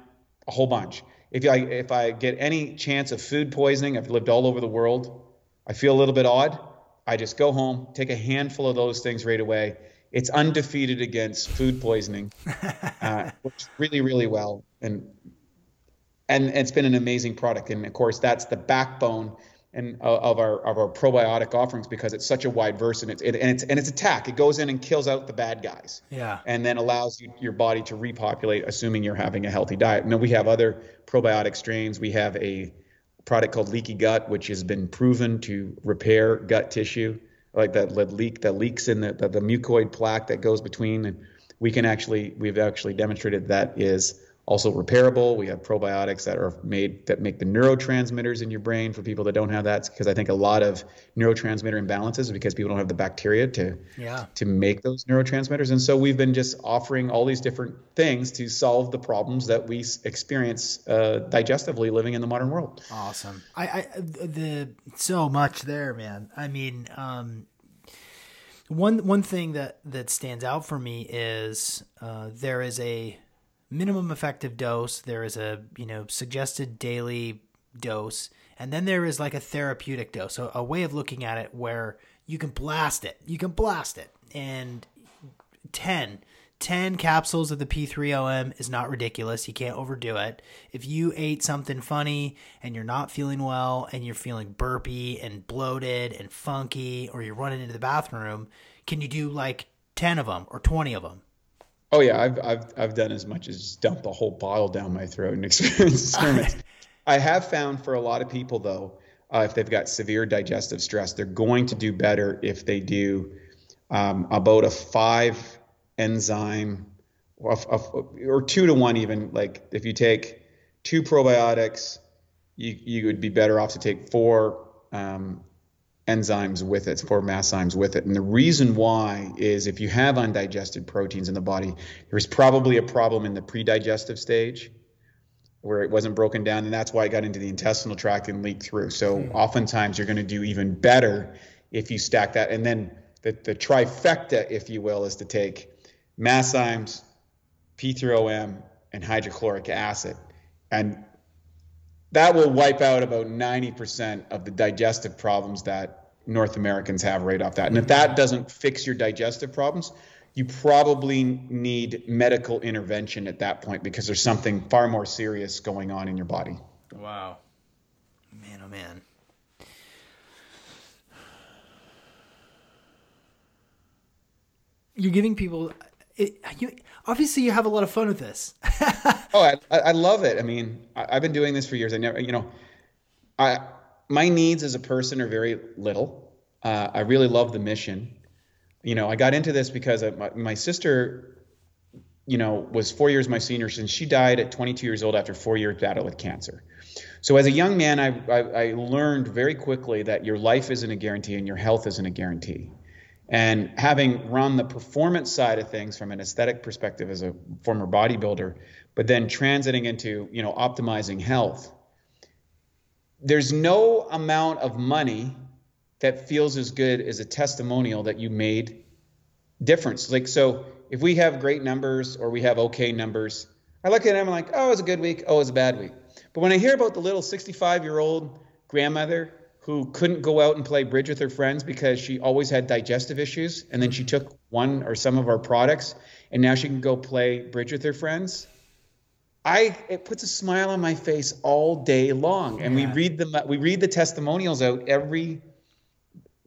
a whole bunch. If I, if I get any chance of food poisoning, I've lived all over the world. I feel a little bit odd. I just go home, take a handful of those things right away. It's undefeated against food poisoning. Uh, works really, really well. And, and it's been an amazing product. And of course, that's the backbone and uh, of our, of our probiotic offerings because it's such a wide verse and it's, it, and it's, and it's attack. It goes in and kills out the bad guys. Yeah. And then allows you, your body to repopulate, assuming you're having a healthy diet. And then we have other probiotic strains. We have a product called Leaky Gut, which has been proven to repair gut tissue. Like that lead leak that leaks in the, the the mucoid plaque that goes between, and we can actually we've actually demonstrated that is also repairable. We have probiotics that are made that make the neurotransmitters in your brain for people that don't have that, because I think a lot of neurotransmitter imbalances because people don't have the bacteria to yeah. to make those neurotransmitters. And so we've been just offering all these different things to solve the problems that we experience uh, digestively living in the modern world. Awesome. I, I the so much there, man. I mean, um, one one thing that that stands out for me is uh, there is a minimum effective dose, there is a, you know, suggested daily dose, and then there is like a therapeutic dose, so a way of looking at it where you can blast it, you can blast it, and 10, ten capsules of the P three O M is not ridiculous. You can't overdo it. If you ate something funny and you're not feeling well and you're feeling burpy and bloated and funky, or you're running into the bathroom, can you do like ten of them or twenty of them? Oh yeah, I've I've I've done as much as dump the whole bottle down my throat and experience experiments. I have found for a lot of people though, uh, if they've got severe digestive stress, they're going to do better if they do um, about a five enzyme or, or two to one even. Like if you take two probiotics, you you would be better off to take four um, enzymes with it, four Masszymes with it. And the reason why is if you have undigested proteins in the body, there's probably a problem in the pre-digestive stage where it wasn't broken down, and that's why it got into the intestinal tract and leaked through. So mm. oftentimes you're going to do even better if you stack that. And then the, the trifecta, if you will, is to take Masszymes, P three O M, and hydrochloric acid. And that will wipe out about ninety percent of the digestive problems that North Americans have right off that. And if that doesn't fix your digestive problems, you probably need medical intervention at that point because there's something far more serious going on in your body. Wow. Man, oh man. You're giving people... It, you, obviously, you have a lot of fun with this. oh, I, I love it. I mean, I, I've been doing this for years. I never, you know, I my needs as a person are very little. Uh, I really love the mission. You know, I got into this because my, my sister, you know, was four years my senior, and she died at twenty-two years old after four years battle with cancer. So as a young man, I, I, I learned very quickly that your life isn't a guarantee and your health isn't a guarantee. And having run the performance side of things from an aesthetic perspective as a former bodybuilder, but then transiting into, you know, optimizing health, there's no amount of money that feels as good as a testimonial that you made difference. Like, so if we have great numbers or we have okay numbers, I look at them like, oh, it was a good week. Oh, it was a bad week. But when I hear about the little sixty-five-year-old grandmother who couldn't go out and play bridge with her friends because she always had digestive issues, and then she took one or some of our products, and now she can go play bridge with her friends. I it puts a smile on my face all day long, and yeah. we read them. We read the testimonials out every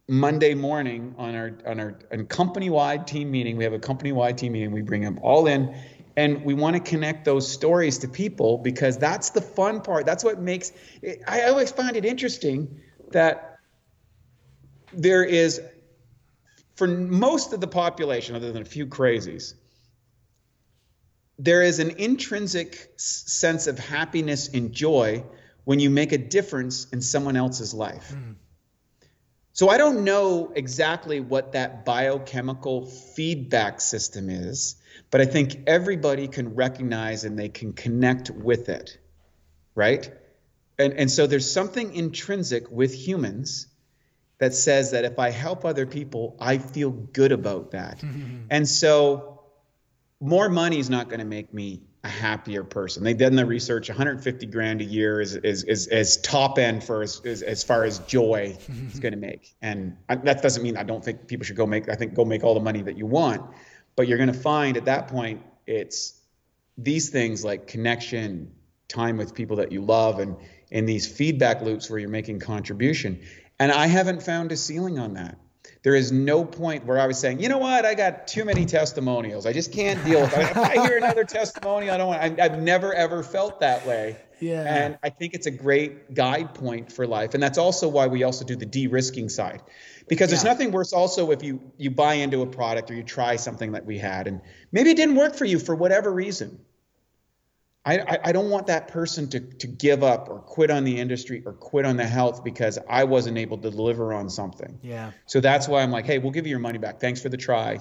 Monday morning on our on our on company-wide team meeting. We have a company-wide team meeting. We bring them all in, and we want to connect those stories to people because that's the fun part. That's what makes it, I always find it interesting that there is, for most of the population, other than a few crazies, there is an intrinsic sense of happiness and joy when you make a difference in someone else's life. Mm. So I don't know exactly what that biochemical feedback system is, but I think everybody can recognize and they can connect with it, right? And and so there's something intrinsic with humans that says that if I help other people, I feel good about that. Mm-hmm. And so more money is not going to make me a happier person. They've done the research, one hundred fifty grand a year is is is, is top end for as, as, as far as joy mm-hmm. is going to make. And I, that doesn't mean I don't think people should go make, I think go make all the money that you want, but you're going to find at that point, it's these things like connection, time with people that you love, and in these feedback loops where you're making contribution. And I haven't found a ceiling on that. There is no point where I was saying, you know what, I got too many testimonials. I just can't deal with it. If I hear another testimonial, I don't want I, I've never, ever felt that way. Yeah. And I think it's a great guide point for life. And that's also why we also do the de-risking side, because yeah. there's nothing worse also if you, you buy into a product or you try something that we had, and maybe it didn't work for you for whatever reason. I, I don't want that person to, to give up or quit on the industry or quit on the health because I wasn't able to deliver on something. Yeah. So that's why I'm like, hey, we'll give you your money back. Thanks for the try.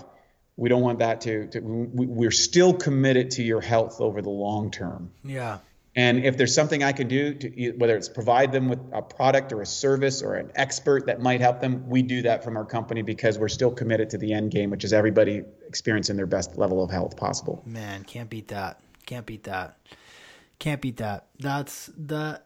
We don't want that to, to we, we're still committed to your health over the long term. Yeah. And if there's something I can do to, whether it's provide them with a product or a service or an expert that might help them, we do that from our company because we're still committed to the end game, which is everybody experiencing their best level of health possible. Man, can't beat that. Can't beat that. Can't beat that. That's the,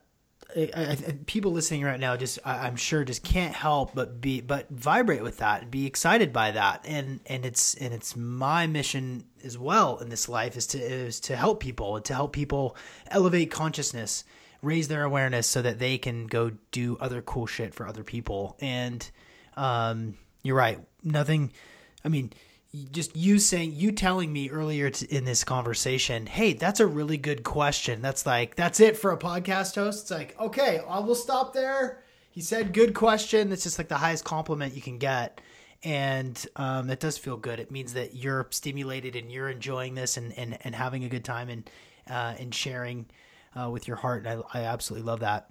I, I, people listening right now just I, I'm sure just can't help but be but vibrate with that and be excited by that, and and it's and it's my mission as well in this life is to is to help people to help people elevate consciousness, raise their awareness so that they can go do other cool shit for other people. And um, you're right, nothing. I mean, just you saying you telling me earlier t- in this conversation, hey, that's a really good question. That's like, that's it for a podcast host. It's like, okay, I will stop there. He said, good question. That's just like the highest compliment you can get. And, um, that does feel good. It means that you're stimulated and you're enjoying this and, and, and having a good time and, uh, and sharing, uh, with your heart. And I, I absolutely love that.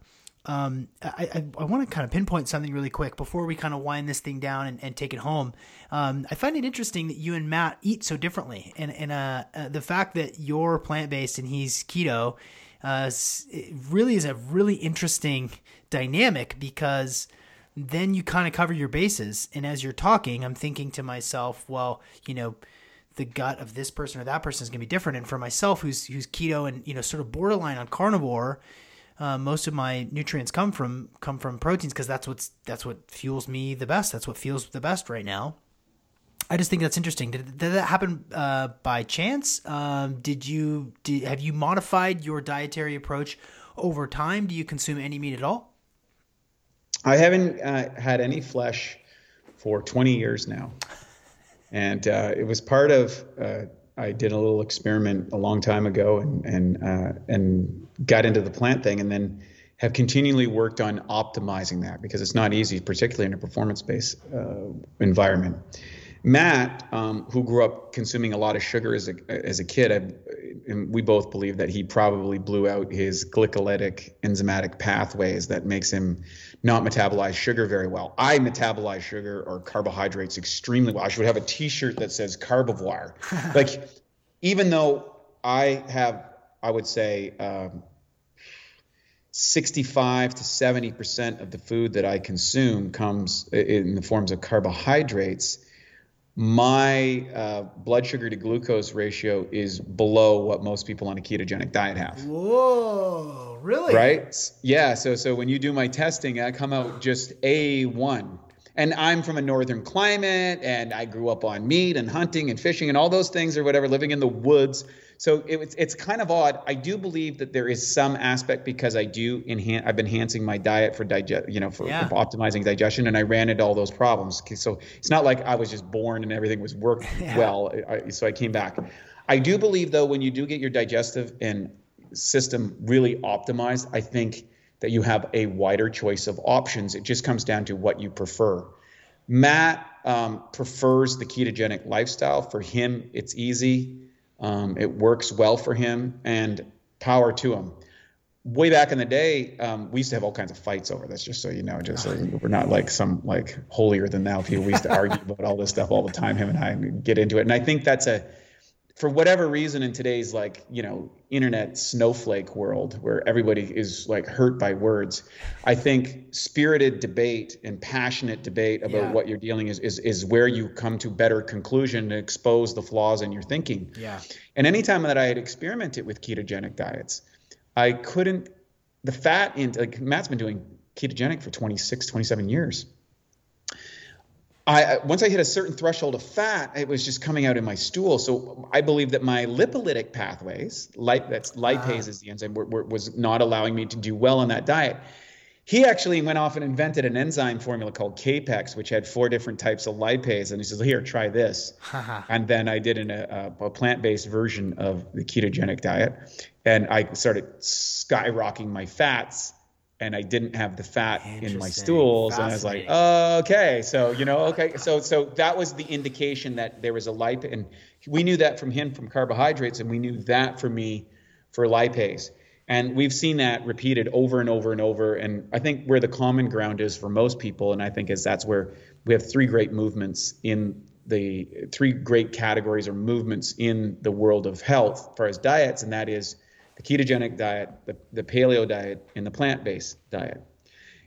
Um, I, I, I want to kind of pinpoint something really quick before we kind of wind this thing down and, and take it home. Um, I find it interesting that you and Matt eat so differently, and, and, uh, uh the fact that you're plant-based and he's keto, uh, it really is a really interesting dynamic, because then you kind of cover your bases. And as you're talking, I'm thinking to myself, well, you know, the gut of this person or that person is going to be different. And for myself, who's, who's keto and, you know, sort of borderline on carnivore, Uh, most of my nutrients come from come from proteins, because that's what's that's what fuels me the best. That's what feels the best right now. I just think that's interesting. Did, did that happen uh, by chance? Um, did you did, have you modified your dietary approach over time? Do you consume any meat at all? I haven't uh, had any flesh for twenty years now, and uh, it was part of. Uh, I did a little experiment a long time ago and and uh, and got into the plant thing, and then have continually worked on optimizing that, because it's not easy, particularly in a performance-based uh, environment. Matt, um, who grew up consuming a lot of sugar as a as a kid, I, and we both believe that he probably blew out his glycolytic enzymatic pathways that makes him not metabolize sugar very well. I metabolize sugar or carbohydrates extremely well. I should have a T-shirt that says Carbivore. Like, even though I have, I would say, um, sixty-five to seventy percent of the food that I consume comes in the forms of carbohydrates, my uh, blood sugar to glucose ratio is below what most people on a ketogenic diet have. Whoa, really? Right? Yeah. So, so when you do my testing, I come out just A one. And I'm from a northern climate, and I grew up on meat and hunting and fishing and all those things, or whatever, living in the woods. So it, it's it's kind of odd. I do believe that there is some aspect, because I do enhance. I've been enhancing my diet for digest, you know, for, yeah. for optimizing digestion, and I ran into all those problems. So it's not like I was just born and everything was worked yeah. well. I, so I came back. I do believe, though, when you do get your digestive and system really optimized, I think that you have a wider choice of options. It just comes down to what you prefer. Matt um, prefers the ketogenic lifestyle. For him, it's easy. Um, it works well for him, and power to him. Way back in the day, um, we used to have all kinds of fights over this, just so you know, just so we're not like some like holier than thou people. We used to argue about all this stuff all the time, him and I get into it. And I think that's a, for whatever reason, in today's like, you know, internet snowflake world where everybody is like hurt by words, I think spirited debate and passionate debate about yeah. what you're dealing is, is, is where you come to better conclusion to expose the flaws in your thinking. Yeah. And anytime that I had experimented with ketogenic diets, I couldn't, the fat in, like Matt's been doing ketogenic for twenty-six, twenty-seven years. I, once I hit a certain threshold of fat, it was just coming out in my stool. So I believe that my lipolytic pathways, lip, that's lipase ah. is the enzyme, were, were, was not allowing me to do well on that diet. He actually went off and invented an enzyme formula called Kpex, which had four different types of lipase. And he says, here, try this. And then I did an, a, a plant-based version of the ketogenic diet. And I started skyrocketing my fats. And I didn't have the fat in my stools. And I was like, oh, okay. So, you know, okay. So, so that was the indication that there was a lipase. And we knew that from him from carbohydrates. And we knew that for me for lipase. And we've seen that repeated over and over and over. And I think where the common ground is for most people, and I think is that's where we have three great movements in the three great categories or movements in the world of health as far as diets. And that is the ketogenic diet, the, the paleo diet, and the plant-based diet.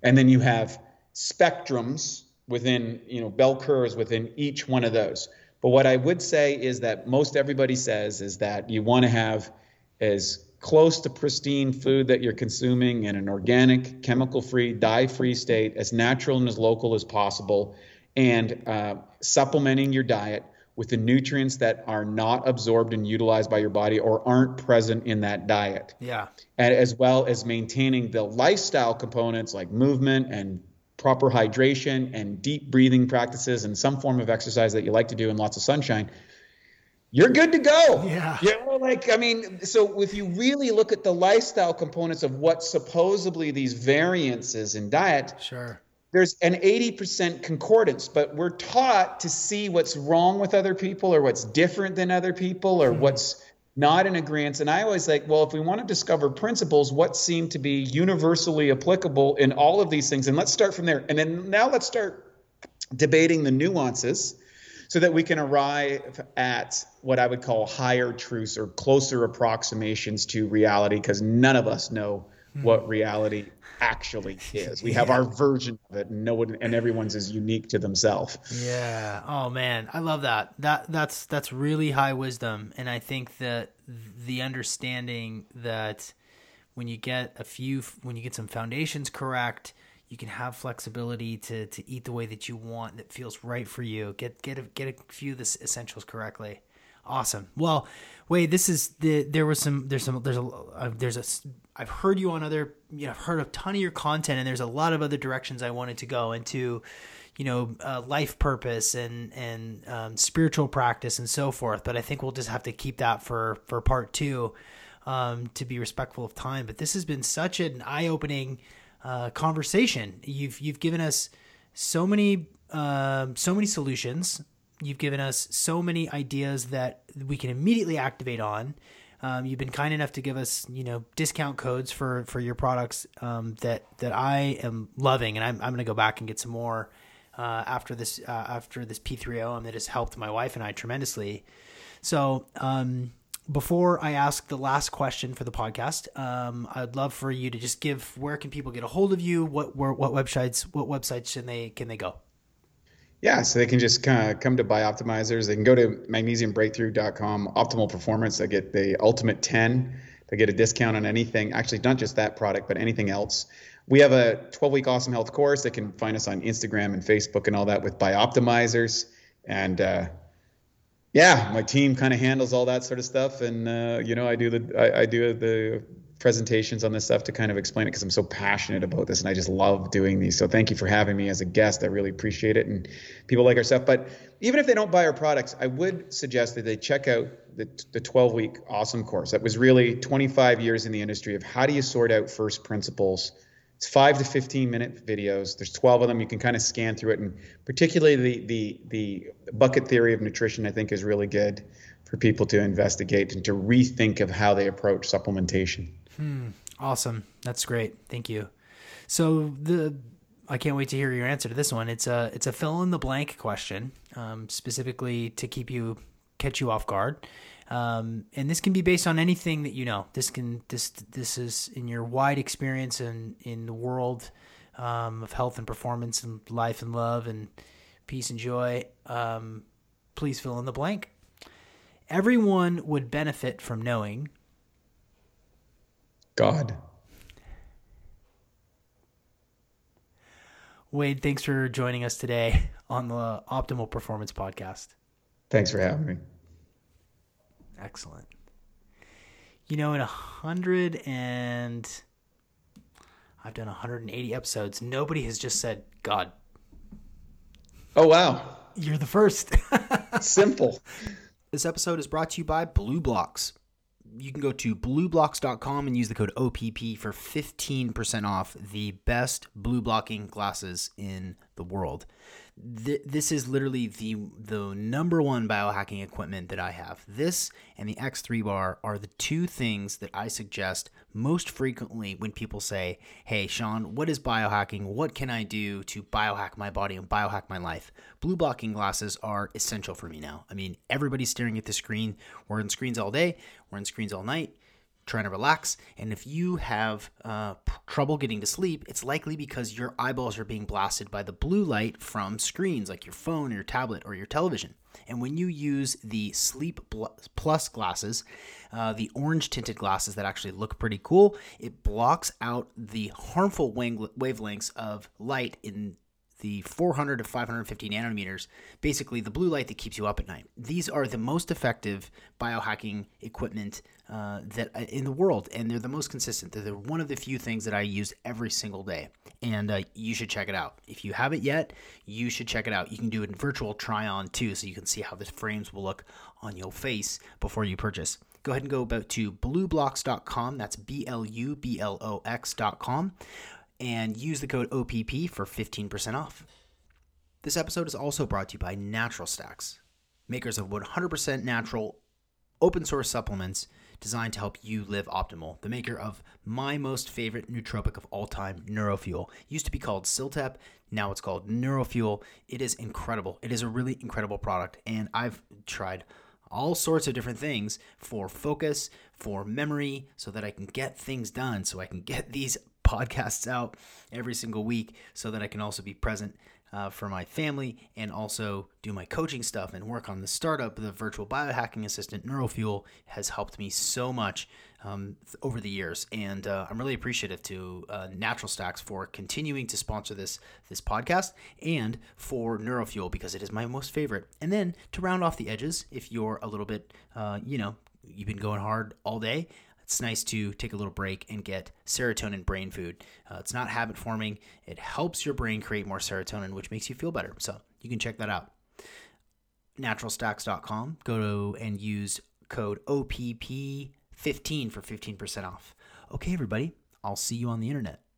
And then you have spectrums within, you know, bell curves within each one of those. But what I would say is that most everybody says is that you want to have as close to pristine food that you're consuming in an organic, chemical-free, dye-free state, as natural and as local as possible, and uh, supplementing your diet with the nutrients that are not absorbed and utilized by your body or aren't present in that diet. Yeah. And as well as maintaining the lifestyle components like movement and proper hydration and deep breathing practices and some form of exercise that you like to do and lots of sunshine, you're good to go. Yeah. You know, like, I mean, so if you really look at the lifestyle components of what supposedly these variances in diet, sure, there's an eighty percent concordance, but we're taught to see what's wrong with other people or what's different than other people or mm. what's not in agreement. And I always like, well, if we want to discover principles, what seem to be universally applicable in all of these things? And let's start from there. And then now let's start debating the nuances so that we can arrive at what I would call higher truths or closer approximations to reality, because none of us know mm. what reality actually is. We have yeah. our version of it, and no one, and everyone's is unique to themselves. Yeah. Oh man, I love that. That that's that's really high wisdom, and I think that the understanding that when you get a few, when you get some foundations correct, you can have flexibility to to eat the way that you want, that feels right for you. Get get a, get a few of the essentials correctly. Awesome. Well, Wade, this is the there was some there's some there's a uh, there's a I've heard you on other, you know, I've heard a ton of your content, and there's a lot of other directions I wanted to go into, you know, uh, life purpose and, and um, spiritual practice and so forth. But I think we'll just have to keep that for, for part two, um, to be respectful of time. But this has been such an eye-opening uh, conversation. You've, you've given us so many, uh, so many solutions. You've given us so many ideas that we can immediately activate on. Um, you've been kind enough to give us, you know, discount codes for, for your products um, that that I am loving, and I'm I'm going to go back and get some more uh, after this uh, after this P three O M that has helped my wife and I tremendously. So um, before I ask the last question for the podcast, um, I'd love for you to just give, where can people get a hold of you? What where, what websites what websites can they can they go? Yeah, so they can just kind of come to Bioptimizers. They can go to magnesium breakthrough dot com, Optimal Performance. They get the Ultimate ten. They get a discount on anything. Actually, not just that product, but anything else. We have a twelve-week Awesome Health course. They can find us on Instagram and Facebook and all that with Bioptimizers. And uh, yeah, my team kind of handles all that sort of stuff. And uh, you know, I do the I, I do the presentations on this stuff to kind of explain it, because I'm so passionate about this and I just love doing these. So thank you for having me as a guest. I really appreciate it. And people like our stuff, but even if they don't buy our products, I would suggest that they check out the the twelve week awesome course. That was really twenty-five years in the industry of how do you sort out first principles. It's five to fifteen minute videos. There's twelve of them. You can kind of scan through it. And particularly the, the, the bucket theory of nutrition, I think, is really good for people to investigate and to rethink of how they approach supplementation. Hmm. Awesome. That's great. Thank you. So the, I can't wait to hear your answer to this one. It's a, it's a fill in the blank question, um, specifically to keep you, catch you off guard. Um, and this can be based on anything that, you know, this can, this, this is in your wide experience and in, in the world, um, of health and performance and life and love and peace and joy. Um, please fill in the blank. Everyone would benefit from knowing. God. Wade, thanks for joining us today on the Optimal Performance Podcast. Thanks for having me. Excellent. You know, in a hundred and I've done one hundred eighty episodes, nobody has just said God. Oh, wow. You're the first. Simple. This episode is brought to you by Blue Blocks. You can go to blue blocks dot com and use the code O P P for fifteen percent off the best blue blocking glasses in the world. Th- this is literally the the number one biohacking equipment that I have. This and the X three bar are the two things that I suggest most frequently when people say, hey, Sean, what is biohacking? What can I do to biohack my body and biohack my life? Blue blocking glasses are essential for me now. I mean, everybody's staring at the screen. We're on screens all day. We're on screens all night. trying to relax. And if you have uh, pr- trouble getting to sleep, it's likely because your eyeballs are being blasted by the blue light from screens like your phone, or your tablet, or your television. And when you use the Sleep Plus glasses, uh, the orange tinted glasses that actually look pretty cool, it blocks out the harmful wang- wavelengths of light in the four hundred to five hundred fifty nanometers, basically the blue light that keeps you up at night. These are the most effective biohacking equipment uh, that uh, in the world, and they're the most consistent. They're the, one of the few things that I use every single day, and uh, you should check it out. If you haven't yet, you should check it out. You can do a virtual try-on too, so you can see how the frames will look on your face before you purchase. Go ahead and go about to blue blocks dot com, that's B L U B L O X dot com, and use the code O P P for fifteen percent off. This episode is also brought to you by Natural Stacks, makers of one hundred percent natural open source supplements designed to help you live optimal. The maker of my most favorite nootropic of all time, Neurofuel. Used to be called Siltep, now it's called Neurofuel. It is incredible. It is a really incredible product, and I've tried all sorts of different things for focus, for memory, so that I can get things done, so I can get these podcasts out every single week, so that I can also be present uh, for my family and also do my coaching stuff and work on the startup. The virtual biohacking assistant Neurofuel has helped me so much um, over the years, and uh, I'm really appreciative to uh, Natural Stacks for continuing to sponsor this this podcast, and for Neurofuel because it is my most favorite. And then to round off the edges, if you're a little bit, uh, you know, you've been going hard all day, it's nice to take a little break and get serotonin brain food. Uh, it's not habit forming. It helps your brain create more serotonin, which makes you feel better. So you can check that out. natural stacks dot com. Go to and use code O P P fifteen for fifteen percent off. Okay, everybody. I'll see you on the internet.